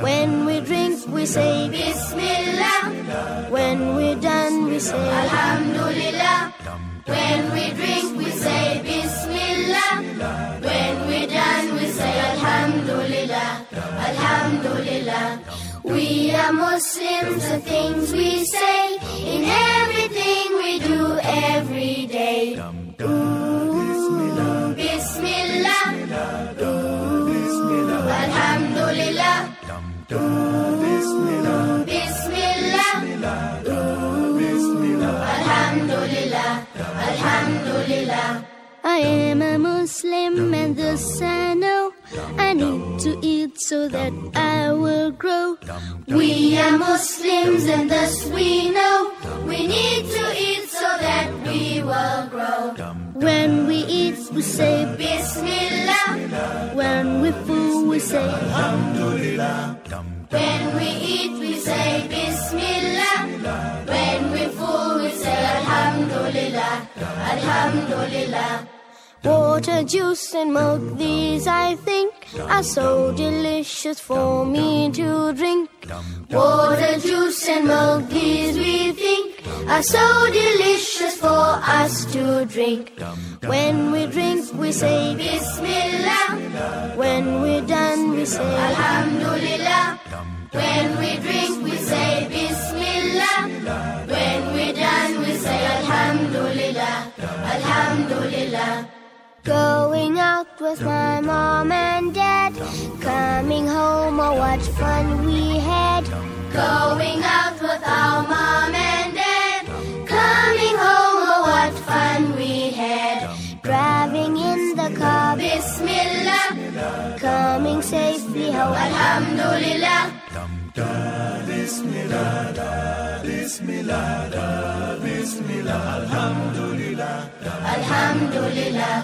When we drink we say Bismillah, when we're done we say Alhamdulillah. When we drink we say Bismillah, when we're done we say Alhamdulillah, Alhamdulillah. We are Muslims, the things we say in everything we do every day. Ooh, Bismillah, Ooh, Alhamdulillah, Ooh, Bismillah, Ooh, Alhamdulillah, Alhamdulillah. I am a Muslim and this I know, I need to eat so that I will grow. We are Muslims and thus we know, we need to eat so that we will grow. When we eat we say Bismillah, when we fool we say Alhamdulillah. When we eat we say Bismillah, when we fool Alhamdulillah. Water, juice and milk, these I think are so delicious for me to drink. Water, juice and milk, these we think are so delicious for us to drink. When we drink we say Bismillah. When we're done we say Alhamdulillah. When we drink we say Bismillah. When we're done we say Alhamdulillah. Alhamdulillah. Going out with my mom and dad, coming home, oh what fun we had. Going out with our mom and dad, coming home, oh what fun we had. Driving in the car, Bismillah, coming safely home, Alhamdulillah. Bismillah, Bismillah, Bismillah, Alhamdulillah, Alhamdulillah.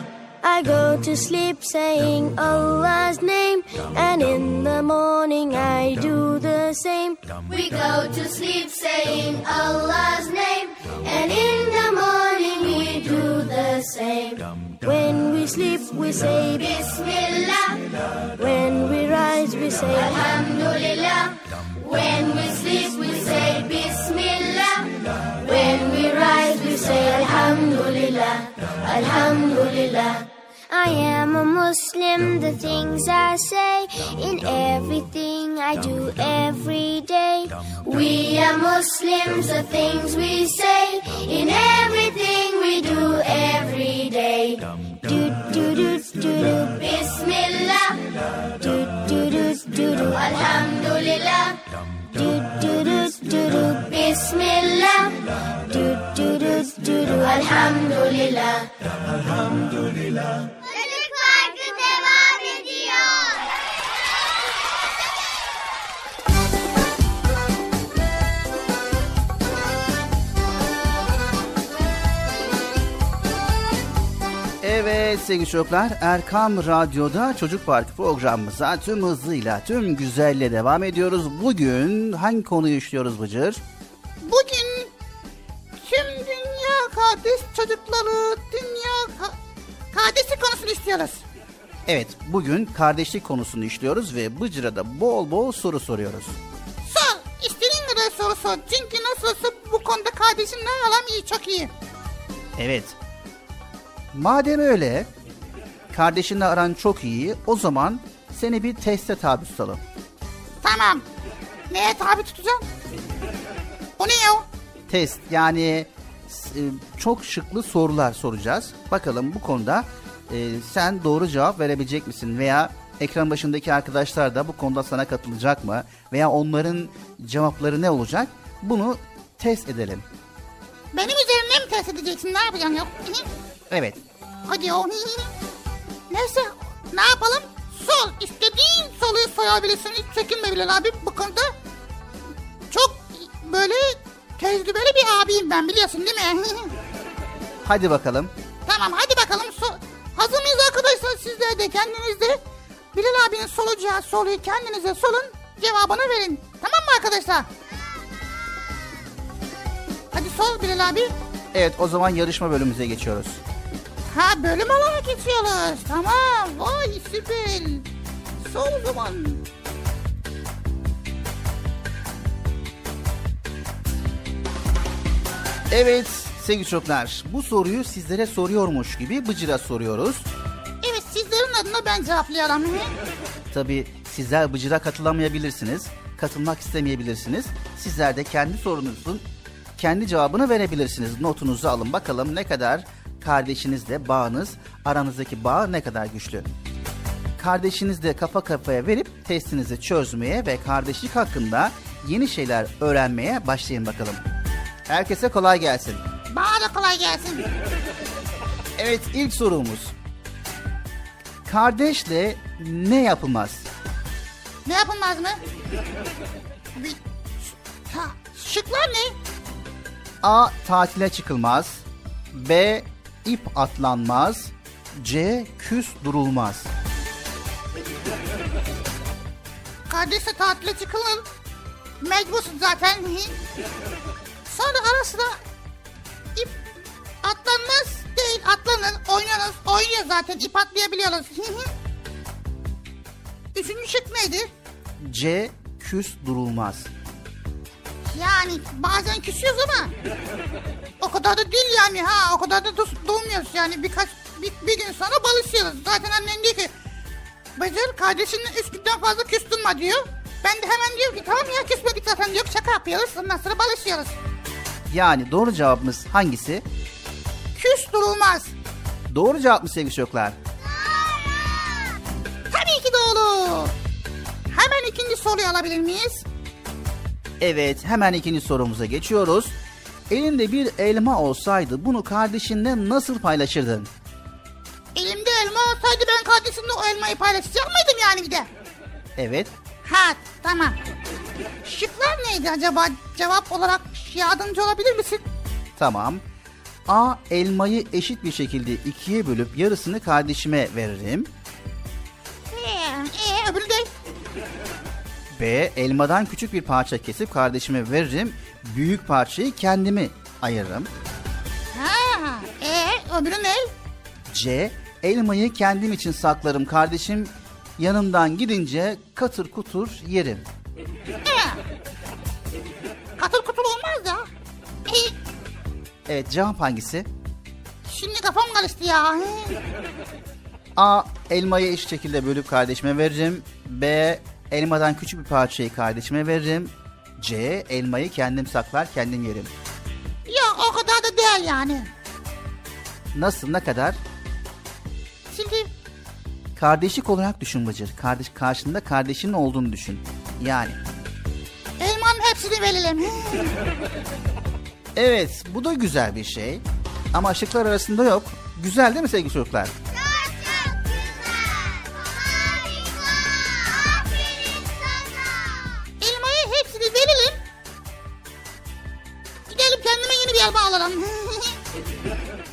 I go to sleep saying Allah's name, and in the morning I do the same. We go to sleep saying Allah's name, and in the morning we do the same. When we sleep we say Bismillah. When we rise we say Alhamdulillah. When we sleep we say Bismillah. When we rise we say Alhamdulillah. Alhamdulillah. I am a Muslim, the things I say, in everything I do every day. We are Muslims, the things we say, in everything we do every day. Do do do do do, Bismillah. Do do do do do, Alhamdulillah. Do do do do do, Bismillah. Do do do do do, Alhamdulillah. Alhamdulillah. Evet sevgili çocuklar, Erkam Radyo'da Çocuk Parkı programımıza tüm hızıyla, tüm güzelle devam ediyoruz. Bugün hangi konuyu işliyoruz Bıcır? Bugün tüm dünya kardeş çocukları, dünya ka- kardeşlik konusunu işliyoruz. Evet, bugün kardeşlik konusunu işliyoruz ve Bıcır'a da bol bol soru soruyoruz. Sor, istediğin kadar soru sor. Çünkü nasıl olsa bu konuda kardeşimle aram iyi, çok iyi. Evet. Madem öyle, kardeşinle aran çok iyi, o zaman seni bir teste tabi tutalım. Tamam. Neye tabi tutacağım? O ne ya? Test, yani çok şıklı sorular soracağız. Bakalım bu konuda e, sen doğru cevap verebilecek misin? Veya ekran başındaki arkadaşlar da bu konuda sana katılacak mı? Veya onların cevapları ne olacak? Bunu test edelim. Benim üzerine mi test edeceksin? Ne yapacaksın yok? Evet. Hadi o. Neyse, ne yapalım? Sor. İstediğin soruyu sorabilirsin. Hiç çekinme Bilal abi. Bu konuda çok böyle tecrübeli bir abiyim ben, biliyorsun değil mi? Hadi bakalım. Tamam, hadi bakalım. So- Hazır mıyız arkadaşlar? Sizler de kendiniz de Bilal abinin soracağı soruyu kendinize sorun. Cevabını verin. Tamam mı arkadaşlar? Hadi sor Bilal abi. Evet, o zaman yarışma bölümümüze geçiyoruz. Ha, bölüm olarak geçiyoruz. Tamam. Vay süper. Son zaman. Evet sevgili çocuklar, bu soruyu sizlere soruyormuş gibi Bıcır'a soruyoruz. Evet, sizlerin adına ben cevaplayalım. Tabii sizler Bıcır'a katılamayabilirsiniz. Katılmak istemeyebilirsiniz. Sizler de kendi sorunuzun kendi cevabını verebilirsiniz. Notunuzu alın bakalım ne kadar kardeşinizle bağınız, aranızdaki bağ ne kadar güçlü. Kardeşinizle kafa kafaya verip testinizi çözmeye ve kardeşlik hakkında yeni şeyler öğrenmeye başlayın bakalım. Herkese kolay gelsin. Bana da kolay gelsin. Evet, ilk sorumuz. Kardeşle ne yapılmaz? Ne yapılmaz mı? Şıklar ne? A. Tatile çıkılmaz. B. İp atlanmaz. C. Küs durulmaz. Kardeşle tatile çıkılır. Mecbursun zaten. Sonra arasına ip atlanmaz. değil, atlanın, oynanız. Oynuyor zaten, ip atlayabiliyoruz. Üçüncü şık neydi? C. Küs durulmaz. Yani bazen küsüyoruz ama o kadar da değil yani, ha o kadar da durmuyoruz yani, birkaç bir, bir gün sonra balışıyoruz. Zaten annem diyor ki Bıcır kardeşinle üç günden fazla küstünme diyor. Ben de hemen diyorum ki tamam ya küsmedik zaten, yok şaka yapıyoruz, ondan sonra balışıyoruz. Yani doğru cevabımız hangisi? Küs durulmaz. Doğru cevap mı sevgili çocuklar? Tabii ki doğru. Hemen ikinci soruyu alabilir miyiz? Evet, hemen ikinci sorumuza geçiyoruz. Elinde bir elma olsaydı bunu kardeşinle nasıl paylaşırdın? Elimde elma olsaydı ben kardeşimle o elmayı paylaşacak mıydım yani bir de? Evet. Ha tamam. Şıklar neydi acaba? Cevap olarak yardımcı olabilir misin? Tamam. A. Elmayı eşit bir şekilde ikiye bölüp yarısını kardeşime veririm. Eee öbürü de. B. Elmadan küçük bir parça kesip kardeşime veririm. Büyük parçayı kendimi ayırırım. Ha, ee, öbürü ne? C. Elmayı kendim için saklarım. Kardeşim yanımdan gidince katır kutur yerim. Ee, katır kutur olmaz da. Ee, evet, cevap hangisi? Şimdi kafam karıştı ya. A. Elmayı eşit şekilde bölüp kardeşime veririm. B. Elmadan küçük bir parçayı kardeşime veririm. C. Elmayı kendim saklar, kendim yerim. Yok, o kadar da değil yani. Nasıl, ne kadar? Şimdi... Kardeşlik olarak düşün Bıcır. Kardeş, karşında kardeşinin olduğunu düşün. Yani... Elmanın hepsini verelim. Evet, bu da güzel bir şey. Ama şıklar arasında yok. Güzel değil mi sevgili çocuklar?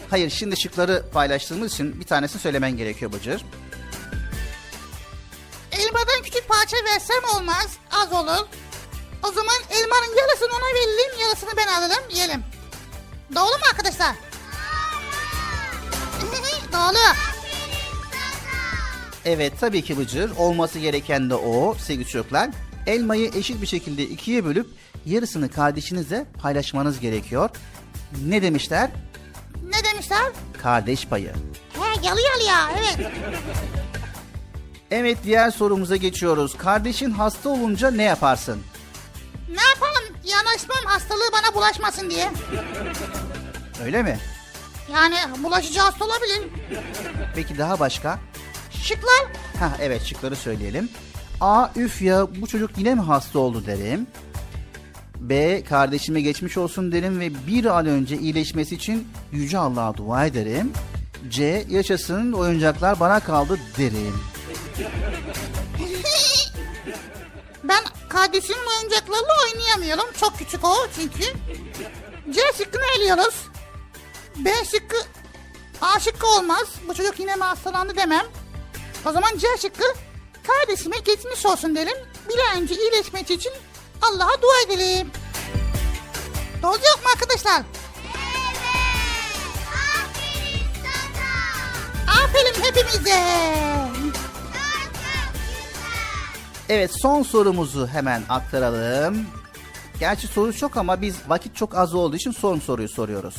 Hayır, şimdi şıkları paylaştığımız için bir tanesini söylemen gerekiyor Bıcır. Elmadan küçük parça versem olmaz, az olur. O zaman elmanın yarısını ona verelim, yarısını ben alırım, yiyelim. Doğru mu arkadaşlar? Doğru. Evet, tabii ki Bıcır. Olması gereken de o sevgili çocuklar. Elmayı eşit bir şekilde ikiye bölüp yarısını kardeşinizle paylaşmanız gerekiyor. Ne demişler? Ne demişler? Kardeş payı. He, yalı yalı ya, evet. Evet, diğer sorumuza geçiyoruz. Kardeşin hasta olunca ne yaparsın? Ne yapalım? Yanaşmam, hastalığı bana bulaşmasın diye. Öyle mi? Yani bulaşıcı hasta olabilir. Peki daha başka? Şıklar. Hah, evet, şıkları söyleyelim. A. Üf ya, bu çocuk yine mi hasta oldu derim. B. Kardeşime geçmiş olsun derim ve bir an önce iyileşmesi için Yüce Allah'a dua ederim. C. Yaşasın oyuncaklar bana kaldı derim. Ben kardeşimin oyuncaklarla oynayamıyorum. Çok küçük o çünkü. C şıkkını eliyoruz. B şıkkı, A şıkkı olmaz. Bu çocuk yine mi hastalandı demem. O zaman C şıkkı, kardeşime geçmiş olsun derim. Bir an önce iyileşmesi için Allah'a dua edelim. Doğru yok mu arkadaşlar? Evet. Aferin sana. Aferin hepimize. Evet, son sorumuzu hemen aktaralım. Gerçi soru çok ama biz vakit çok az olduğu için son soruyu soruyoruz.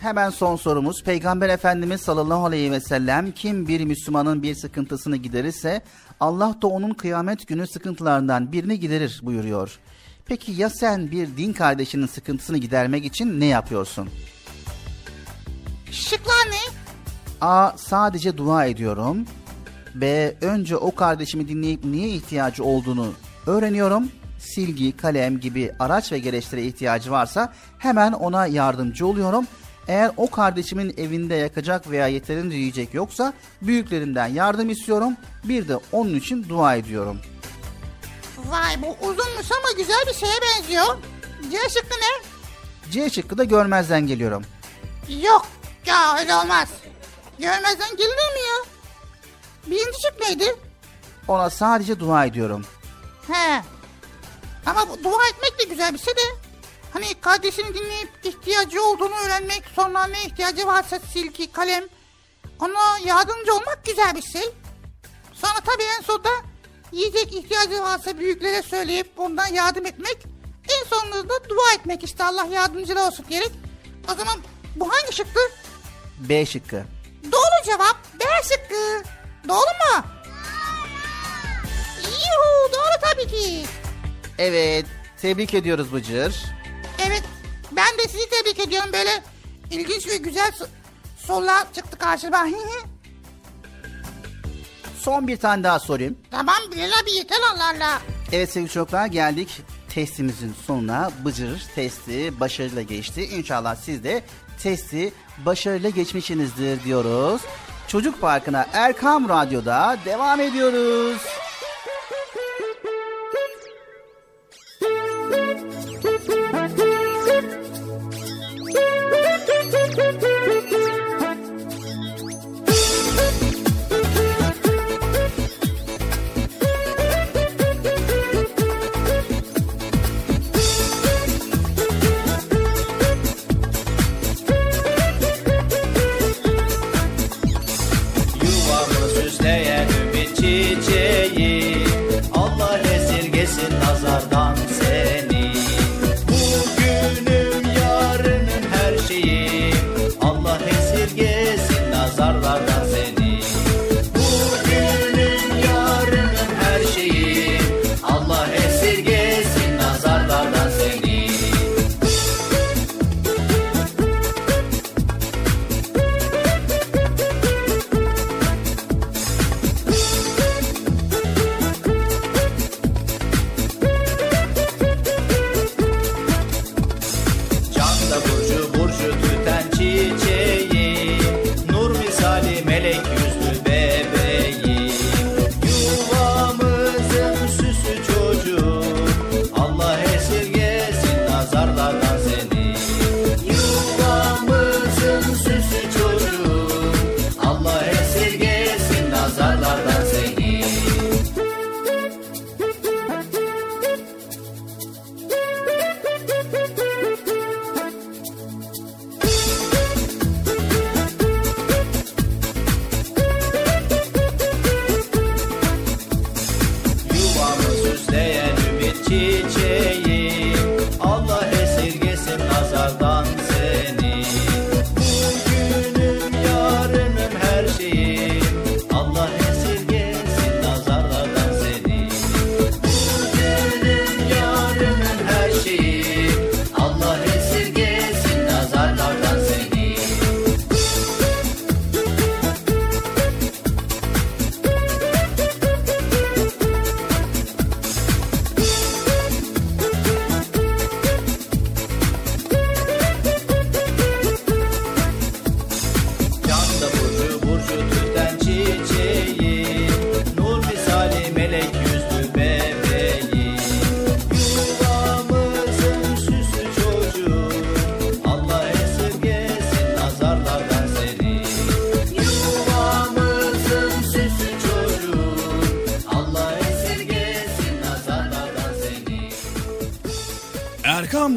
Hemen son sorumuz. Peygamber Efendimiz sallallahu aleyhi ve sellem, kim bir Müslümanın bir sıkıntısını giderirse Allah da onun kıyamet günü sıkıntılarından birini giderir buyuruyor. Peki ya sen bir din kardeşinin sıkıntısını gidermek için ne yapıyorsun? Şıklar ne? A. Sadece dua ediyorum. B. Önce o kardeşimi dinleyip niye ihtiyacı olduğunu öğreniyorum. Silgi, kalem gibi araç ve gereçlere ihtiyacı varsa hemen ona yardımcı oluyorum. Eğer o kardeşimin evinde yakacak veya yeterince yiyecek yoksa büyüklerinden yardım istiyorum. Bir de onun için dua ediyorum. Vay, bu uzunmuş ama güzel bir şeye benziyor. C şıkkı ne? C şıkkı da görmezden geliyorum. Yok ya, öyle olmaz. Görmezden gelinir mi ya? Birinci şık neydi? Ona sadece dua ediyorum. He. Ama bu, dua etmek de güzel bir şey de. Hani kardeşini dinleyip ihtiyacı olduğunu öğrenmek, sonra ne ihtiyacı varsa silgi, kalem, ona yardımcı olmak güzel bir şey. Sonra tabii en sonunda yiyecek ihtiyacı varsa büyüklere söyleyip ondan yardım etmek, en sonunda da dua etmek, işte Allah yardımcılar olsun diyerek. O zaman bu hangi şıkkı? B şıkkı. Doğru cevap B şıkkı. Doğru mu? Yuhu, doğru tabii ki. Evet, tebrik ediyoruz Bıcır. Evet, ben de sizi tebrik ediyorum, böyle ilginç ve güzel sorular çıktı karşıma. Son bir tane daha sorayım. Tamam Bilal abi, yeter Allah Allah. Evet sevgili çocuklar, geldik testimizin sonuna. Bıcır testi başarıyla geçti. İnşallah siz de testi başarıyla geçmişsinizdir diyoruz. Çocuk Parkı'na Erkam Radyo'da devam ediyoruz.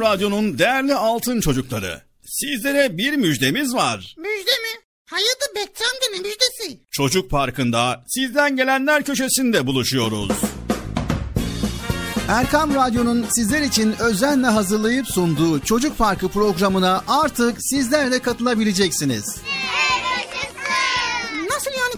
Radyonun değerli altın çocukları, sizlere bir müjdemiz var. Müjde mi? Hayatı bekçamda ne müjdesi? Çocuk Parkı'nda sizden gelenler köşesinde buluşuyoruz. Erkam Radyo'nun sizler için özenle hazırlayıp sunduğu Çocuk Parkı programına artık sizler de katılabileceksiniz. Nasıl yani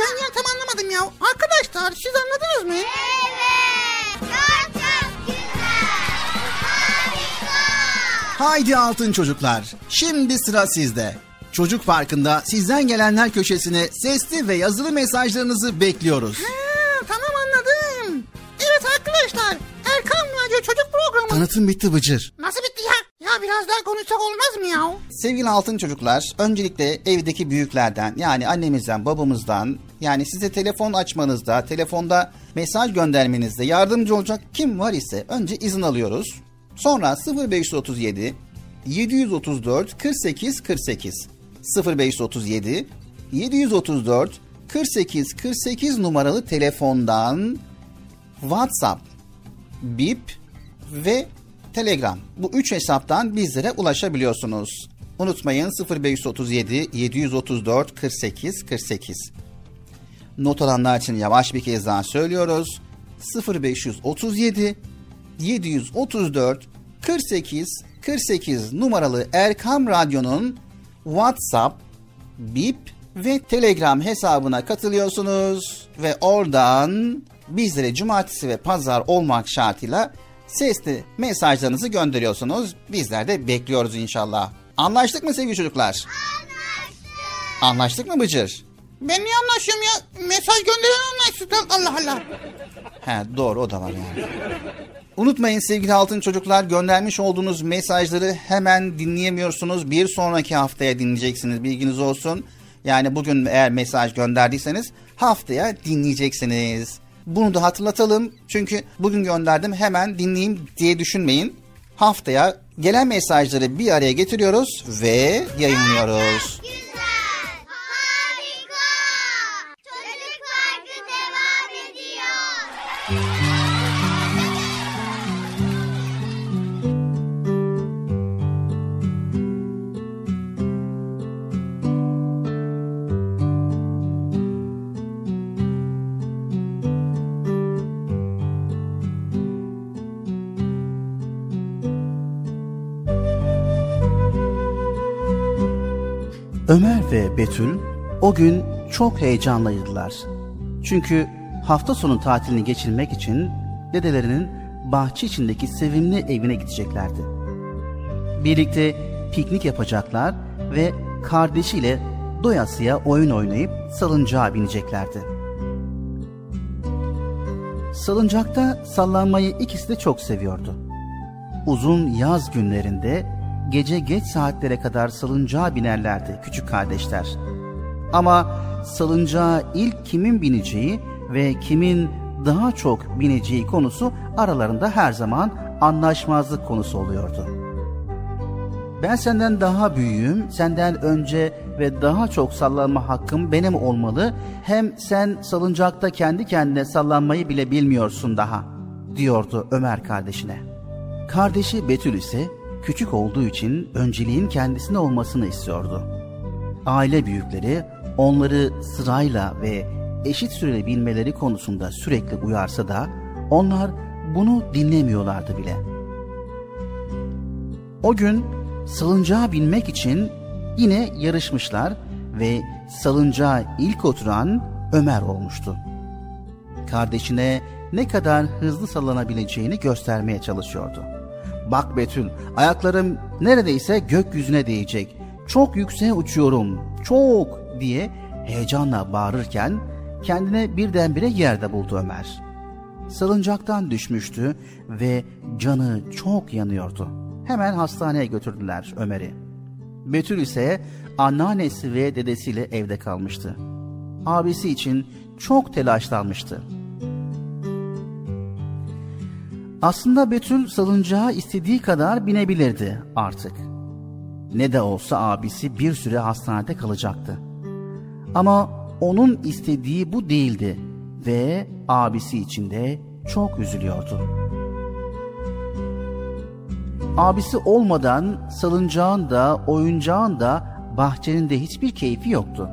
Ben ya tam anlamadım ya. Arkadaşlar siz anladınız mı? Evet. Çok çok güzel. Harika. Haydi altın çocuklar. Şimdi sıra sizde. Çocuk Parkı'nda sizden gelenler köşesine sesli ve yazılı mesajlarınızı bekliyoruz. Ha, tamam anladım. Evet arkadaşlar. Erkam Radyo Çocuk Programı. Tanıtım bitti Bıcır. Nasıl bitti ya? Ya biraz daha konuşsak olmaz mı ya? Sevgili altın çocuklar, öncelikle evdeki büyüklerden, yani annemizden, babamızdan, yani size telefon açmanızda, telefonda mesaj göndermenizde yardımcı olacak kim var ise önce izin alıyoruz. Sonra sıfır beş üç yedi yedi üç dört kırk sekiz kırk sekiz sıfır beş üç yedi yedi üç dört kırk sekiz kırk sekiz numaralı telefondan WhatsApp, Bip ve Telegram. Bu üç hesaptan bizlere ulaşabiliyorsunuz. Unutmayın sıfır beş üç yedi yedi üç dört kırk sekiz kırk sekiz. Not alanlar için yavaş bir kez daha söylüyoruz. sıfır beş üç yedi yedi üç dört kırk sekiz kırk sekiz numaralı Erkam Radyo'nun WhatsApp, Bip ve Telegram hesabına katılıyorsunuz ve oradan bizlere cumartesi ve pazar olmak şartıyla sesli mesajlarınızı gönderiyorsunuz. Bizler de bekliyoruz inşallah. Anlaştık mı sevgili çocuklar? Anlaştık. Anlaştık mı Bıcır? Ben niye anlaşıyorum ya? Mesaj gönderen anlaştık. Allah Allah. He doğru, o da var yani. Unutmayın sevgili altın çocuklar, göndermiş olduğunuz mesajları hemen dinleyemiyorsunuz. Bir sonraki haftaya dinleyeceksiniz, bilginiz olsun. Yani bugün eğer mesaj gönderdiyseniz haftaya dinleyeceksiniz. Bunu da hatırlatalım. Çünkü bugün gönderdim hemen dinleyeyim diye düşünmeyin. Haftaya gelen mesajları bir araya getiriyoruz ve yayınlıyoruz. Güzel, harika. Çocuk Parkı devam ediyor. Ömer ve Betül o gün çok heyecanlıydılar. Çünkü hafta sonu tatilini geçirmek için dedelerinin bahçe içindeki sevimli evine gideceklerdi. Birlikte piknik yapacaklar ve kardeşiyle doyasıya oyun oynayıp salıncağa bineceklerdi. Salıncakta sallanmayı ikisi de çok seviyordu. Uzun yaz günlerinde gece geç saatlere kadar salıncağa binerlerdi küçük kardeşler. Ama salıncağa ilk kimin bineceği ve kimin daha çok bineceği konusu aralarında her zaman anlaşmazlık konusu oluyordu. Ben senden daha büyüğüm, senden önce ve daha çok sallanma hakkım benim olmalı. Hem sen salıncakta kendi kendine sallanmayı bile bilmiyorsun daha, diyordu Ömer kardeşine. Kardeşi Betül ise küçük olduğu için önceliğin kendisine olmasını istiyordu. Aile büyükleri onları sırayla ve eşit süreli binmeleri konusunda sürekli uyarsa da onlar bunu dinlemiyorlardı bile. O gün salıncağa binmek için yine yarışmışlar ve salıncağa ilk oturan Ömer olmuştu. Kardeşine ne kadar hızlı sallanabileceğini göstermeye çalışıyordu. Bak Betül, ayaklarım neredeyse gökyüzüne değecek. Çok yükseğe uçuyorum, çok diye heyecanla bağırırken kendine birdenbire yerde buldu Ömer. Salıncaktan düşmüştü ve canı çok yanıyordu. Hemen hastaneye götürdüler Ömer'i. Betül ise anneannesi ve dedesiyle evde kalmıştı. Abisi için çok telaşlanmıştı. Aslında Betül salıncağa istediği kadar binebilirdi artık. Ne de olsa abisi bir süre hastanede kalacaktı. Ama onun istediği bu değildi ve abisi için de çok üzülüyordu. Abisi olmadan salıncağın da oyuncağın da bahçenin de hiçbir keyfi yoktu.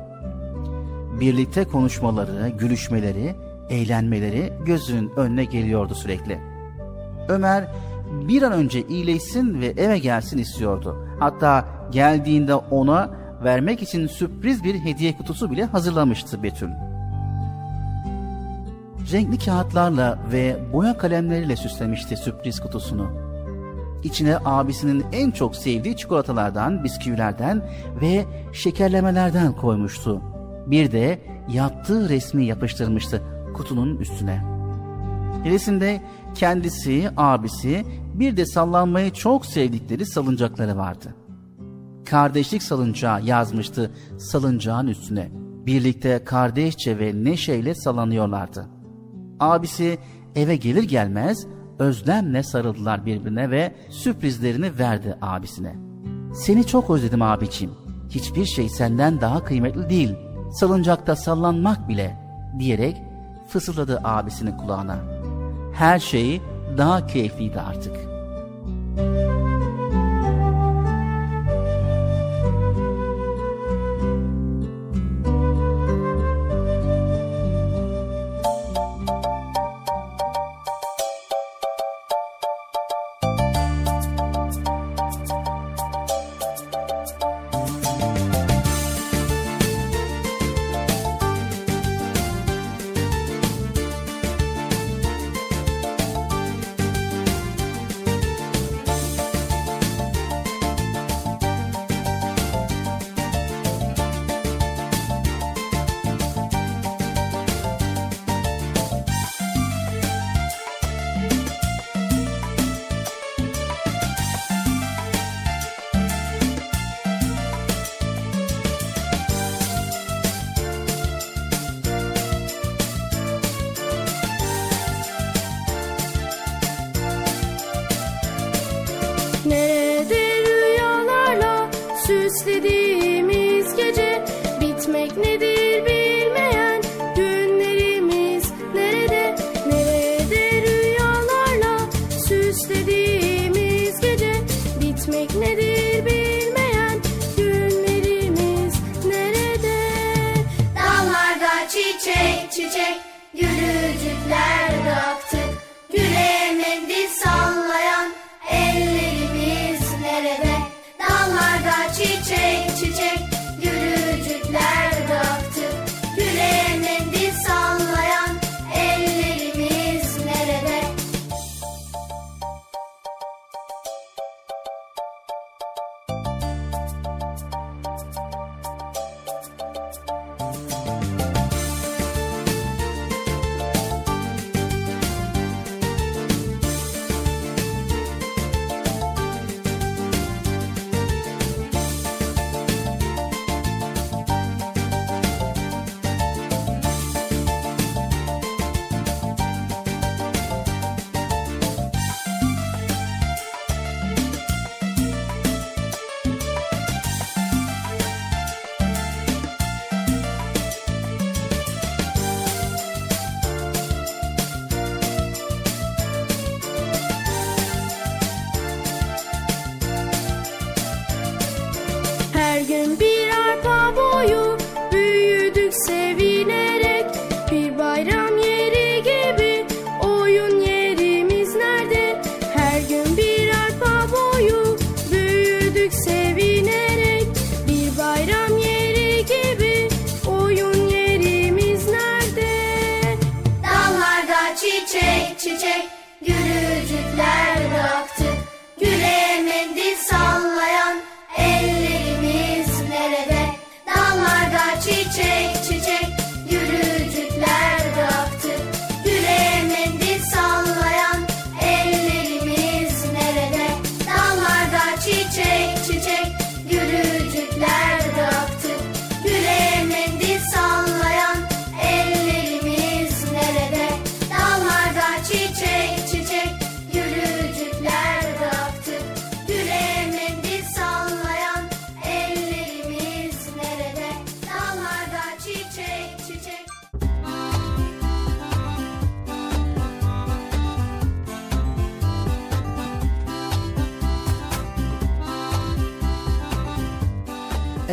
Birlikte konuşmaları, gülüşmeleri, eğlenmeleri gözünün önüne geliyordu sürekli. Ömer bir an önce iyileşsin ve eve gelsin istiyordu. Hatta geldiğinde ona vermek için sürpriz bir hediye kutusu bile hazırlamıştı Betül. Renkli kağıtlarla ve boya kalemleriyle süslemişti sürpriz kutusunu. İçine abisinin en çok sevdiği çikolatalardan, bisküvilerden ve şekerlemelerden koymuştu. Bir de yaptığı resmi yapıştırmıştı kutunun üstüne. İlerisinde kendisi, abisi, bir de sallanmayı çok sevdikleri salıncakları vardı. Kardeşlik salıncağı yazmıştı salıncağın üstüne. Birlikte kardeşçe ve neşeyle sallanıyorlardı. Abisi eve gelir gelmez özlemle sarıldılar birbirine ve sürprizlerini verdi abisine. "Seni çok özledim abicim. Hiçbir şey senden daha kıymetli değil. Salıncakta sallanmak bile," diyerek fısıldadı abisinin kulağına. Her şey daha keyifliydi artık.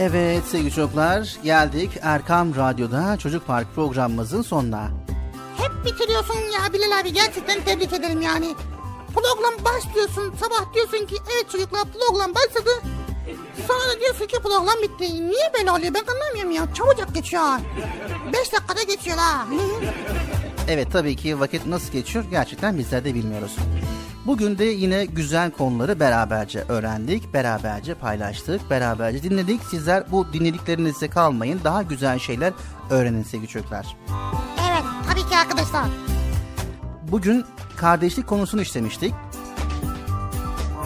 Evet sevgili çocuklar, geldik Erkam Radyo'da Çocuk Park programımızın sonuna. Hep bitiriyorsun ya Bilal abi, gerçekten tebrik ederim yani. Program başlıyorsun, sabah diyorsun ki evet çocuklar program başladı. Sonra diyorsun ki program bitti. Niye böyle oluyor ben anlamıyorum ya, çabucak geçiyor. Beş dakikada geçiyor ha. Evet tabii ki vakit nasıl geçiyor gerçekten bizler de bilmiyoruz. Bugün de yine güzel konuları beraberce öğrendik, beraberce paylaştık, beraberce dinledik. Sizler bu dinlediklerinizle kalmayın, daha güzel şeyler öğrenin sevgili çocuklar. Evet, tabii ki arkadaşlar. bugün kardeşlik konusunu işlemiştik.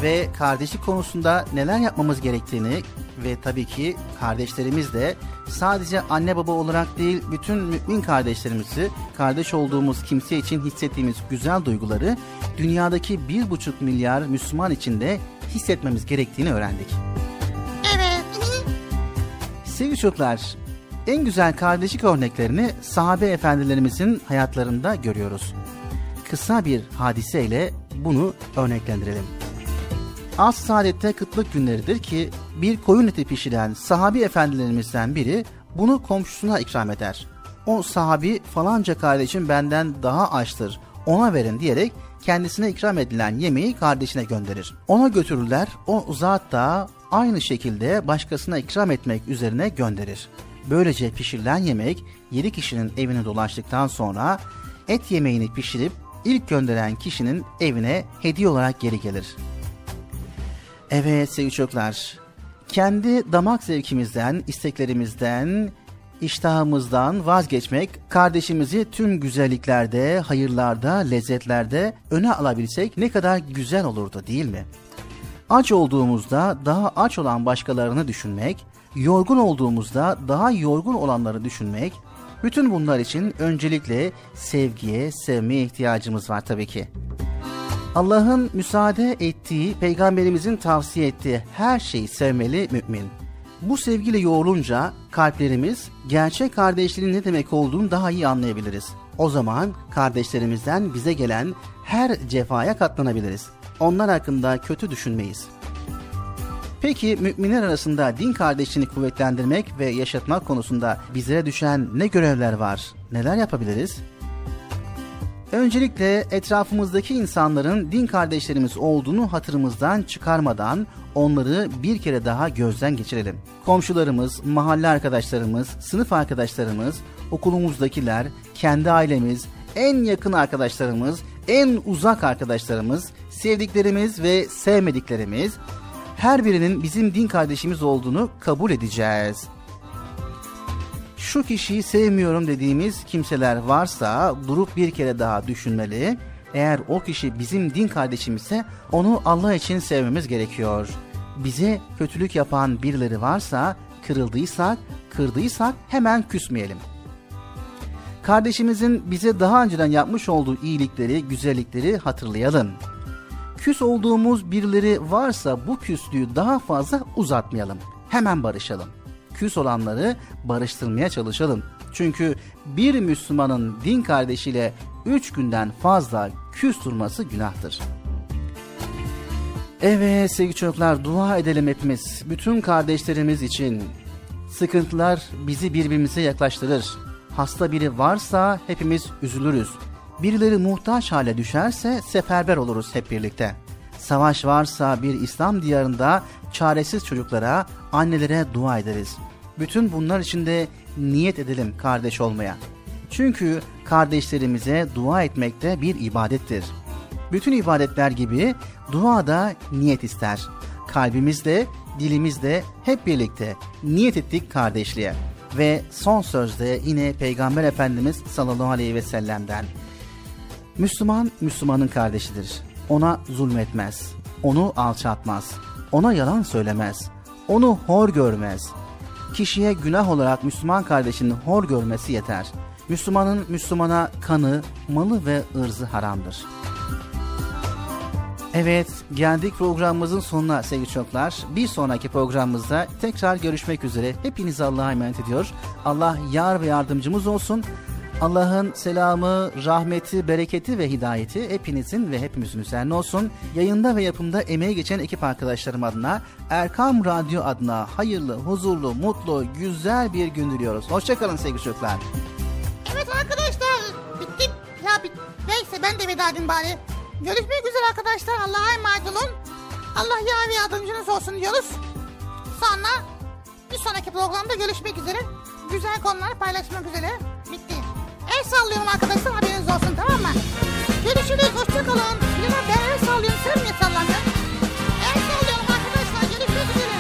Ve kardeşlik konusunda neler yapmamız gerektiğini ve tabii ki kardeşlerimiz de sadece anne baba olarak değil, bütün mümin kardeşlerimizi, kardeş olduğumuz kimse için hissettiğimiz güzel duyguları dünyadaki bir buçuk milyar Müslüman için de hissetmemiz gerektiğini öğrendik. Evet. Sevgili çocuklar, en güzel kardeşlik örneklerini sahabe efendilerimizin hayatlarında görüyoruz. Kısa bir hadiseyle bunu örneklendirelim. As Saadet'te kıtlık günleridir ki bir koyun eti pişiren sahabi efendilerimizden biri bunu komşusuna ikram eder. O sahabi, falanca kardeşim benden daha açtır, ona verin diyerek kendisine ikram edilen yemeği kardeşine gönderir. Ona götürürler, o zat da aynı şekilde başkasına ikram etmek üzerine gönderir. Böylece pişirilen yemek yedi kişinin evini dolaştıktan sonra et yemeğini pişirip ilk gönderen kişinin evine hediye olarak geri gelir. Evet sevgili çocuklar, kendi damak zevkimizden, isteklerimizden, iştahımızdan vazgeçmek, kardeşimizi tüm güzelliklerde, hayırlarda, lezzetlerde öne alabilsek ne kadar güzel olurdu, değil mi? Aç olduğumuzda daha aç olan başkalarını düşünmek, yorgun olduğumuzda daha yorgun olanları düşünmek, bütün bunlar için öncelikle sevgiye, sevmeye ihtiyacımız var tabii ki. Allah'ın müsaade ettiği, Peygamberimizin tavsiye ettiği her şeyi sevmeli mümin. Bu sevgiyle yoğrulunca kalplerimiz gerçek kardeşliğin ne demek olduğunu daha iyi anlayabiliriz. O zaman kardeşlerimizden bize gelen her cefaya katlanabiliriz. Onlar hakkında kötü düşünmeyiz. Peki müminler arasında din kardeşliğini kuvvetlendirmek ve yaşatmak konusunda bizlere düşen ne görevler var? Neler yapabiliriz? Öncelikle etrafımızdaki insanların din kardeşlerimiz olduğunu hatırımızdan çıkarmadan onları bir kere daha gözden geçirelim. Komşularımız, mahalle arkadaşlarımız, sınıf arkadaşlarımız, okulumuzdakiler, kendi ailemiz, en yakın arkadaşlarımız, en uzak arkadaşlarımız, sevdiklerimiz ve sevmediklerimiz, her birinin bizim din kardeşimiz olduğunu kabul edeceğiz. Şu kişiyi sevmiyorum dediğimiz kimseler varsa durup bir kere daha düşünmeli. Eğer o kişi bizim din kardeşimizse onu Allah için sevmemiz gerekiyor. Bize kötülük yapan birileri varsa, kırıldıysak, kırdıysak hemen küsmeyelim. Kardeşimizin bize daha önceden yapmış olduğu iyilikleri, güzellikleri hatırlayalım. Küs olduğumuz birileri varsa bu küslüğü daha fazla uzatmayalım. Hemen barışalım. Küs olanları barıştırmaya çalışalım. Çünkü bir Müslümanın din kardeşiyle üç günden fazla küs durması günahtır. Evet sevgili çocuklar, dua edelim hepimiz. Bütün kardeşlerimiz için. Sıkıntılar bizi birbirimize yaklaştırır. Hasta biri varsa hepimiz üzülürüz. Birileri muhtaç hale düşerse seferber oluruz hep birlikte. Savaş varsa bir İslam diyarında çaresiz çocuklara, annelere dua ederiz. Bütün bunlar için de niyet edelim kardeş olmaya. Çünkü kardeşlerimize dua etmek de bir ibadettir. Bütün ibadetler gibi dua da niyet ister. Kalbimizle, dilimizle hep birlikte niyet ettik kardeşliğe. Ve son sözde yine Peygamber Efendimiz sallallahu aleyhi ve sellem'den. Müslüman, Müslümanın kardeşidir. Ona zulmetmez, onu alçaltmaz, ona yalan söylemez, onu hor görmez. Kişiye günah olarak Müslüman kardeşinin hor görmesi yeter. Müslümanın Müslümana kanı, malı ve ırzı haramdır. Evet, geldik programımızın sonuna sevgili çocuklar. Bir sonraki programımızda tekrar görüşmek üzere. Hepinizi Allah'a emanet ediyor. Allah yar ve yardımcımız olsun. Allah'ın selamı, rahmeti, bereketi ve hidayeti hepinizin ve hepimizin üzerine olsun. Yayında ve yapımda emeği geçen ekip arkadaşlarım adına, Erkam Radyo adına hayırlı, huzurlu, mutlu, güzel bir gün diliyoruz. Hoşçakalın sevgili çocuklar. Evet arkadaşlar, bittik. Ya bit... Neyse ben de veda edeyim bari. Görüşmek üzere arkadaşlar. Allah'a emanet olun. Allah yar ve yardımcınız olsun diyoruz. Sonra bir sonraki programda görüşmek üzere. Güzel konular paylaşmak üzere. Bitti. El sallıyorum arkadaşlar, haberiniz olsun, tamam mı? Görüşürüz, hoşçakalın. Bilal, ben el sallıyorum, sen niye sallamıyorsun? El sallıyorum arkadaşlar, görüşmek üzere.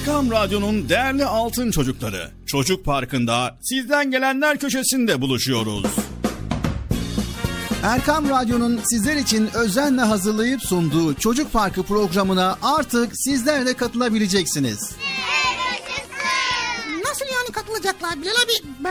Erkam Radyo'nun değerli altın çocukları, Çocuk Parkı'nda sizden gelenler köşesinde buluşuyoruz. Erkam Radyo'nun sizler için özenle hazırlayıp sunduğu Çocuk Parkı programına artık sizler de katılabileceksiniz. Nasıl yani katılacaklar Bilal abi? Ben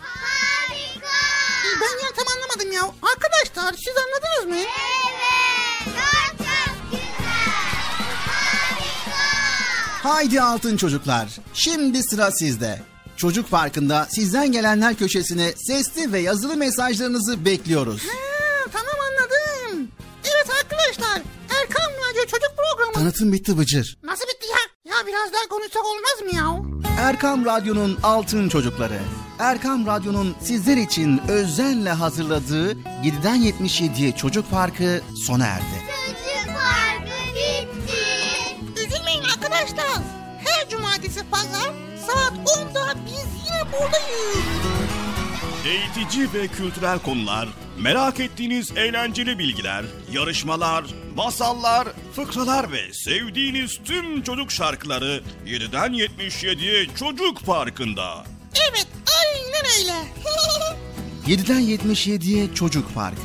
Harika. Ben ya tam anlamadım ya. Arkadaşlar siz anladınız mı? Evet. Çok çok güzel. Harika. Haydi altın çocuklar. Şimdi sıra sizde. Çocuk Parkı'nda sizden gelenler köşesine sesli ve yazılı mesajlarınızı bekliyoruz. Ha, tamam anladım. Evet arkadaşlar. Erkam Radyo Çocuk Programı. Tanıtım bitti Bıcır. Nasıl bitti ya? Ya biraz daha konuşsak olmaz mı ya? Erkam Radyo'nun altın çocukları. Erkam Radyo'nun sizler için özenle hazırladığı yediden yetmiş yediye Çocuk Parkı sona erdi. Çocuk Parkı bitti. Üzülmeyin arkadaşlar. Her cumartesi pazar saat onda biz yine buradayız. Eğitici ve kültürel konular, merak ettiğiniz eğlenceli bilgiler, yarışmalar, masallar, fıkralar ve sevdiğiniz tüm çocuk şarkıları yediden yetmiş yediye Çocuk Parkı'nda. Evet, aynen öyle. yediden yetmiş yediye Çocuk Parkı.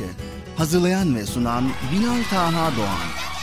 Hazırlayan ve sunan Bilal Taha Doğan.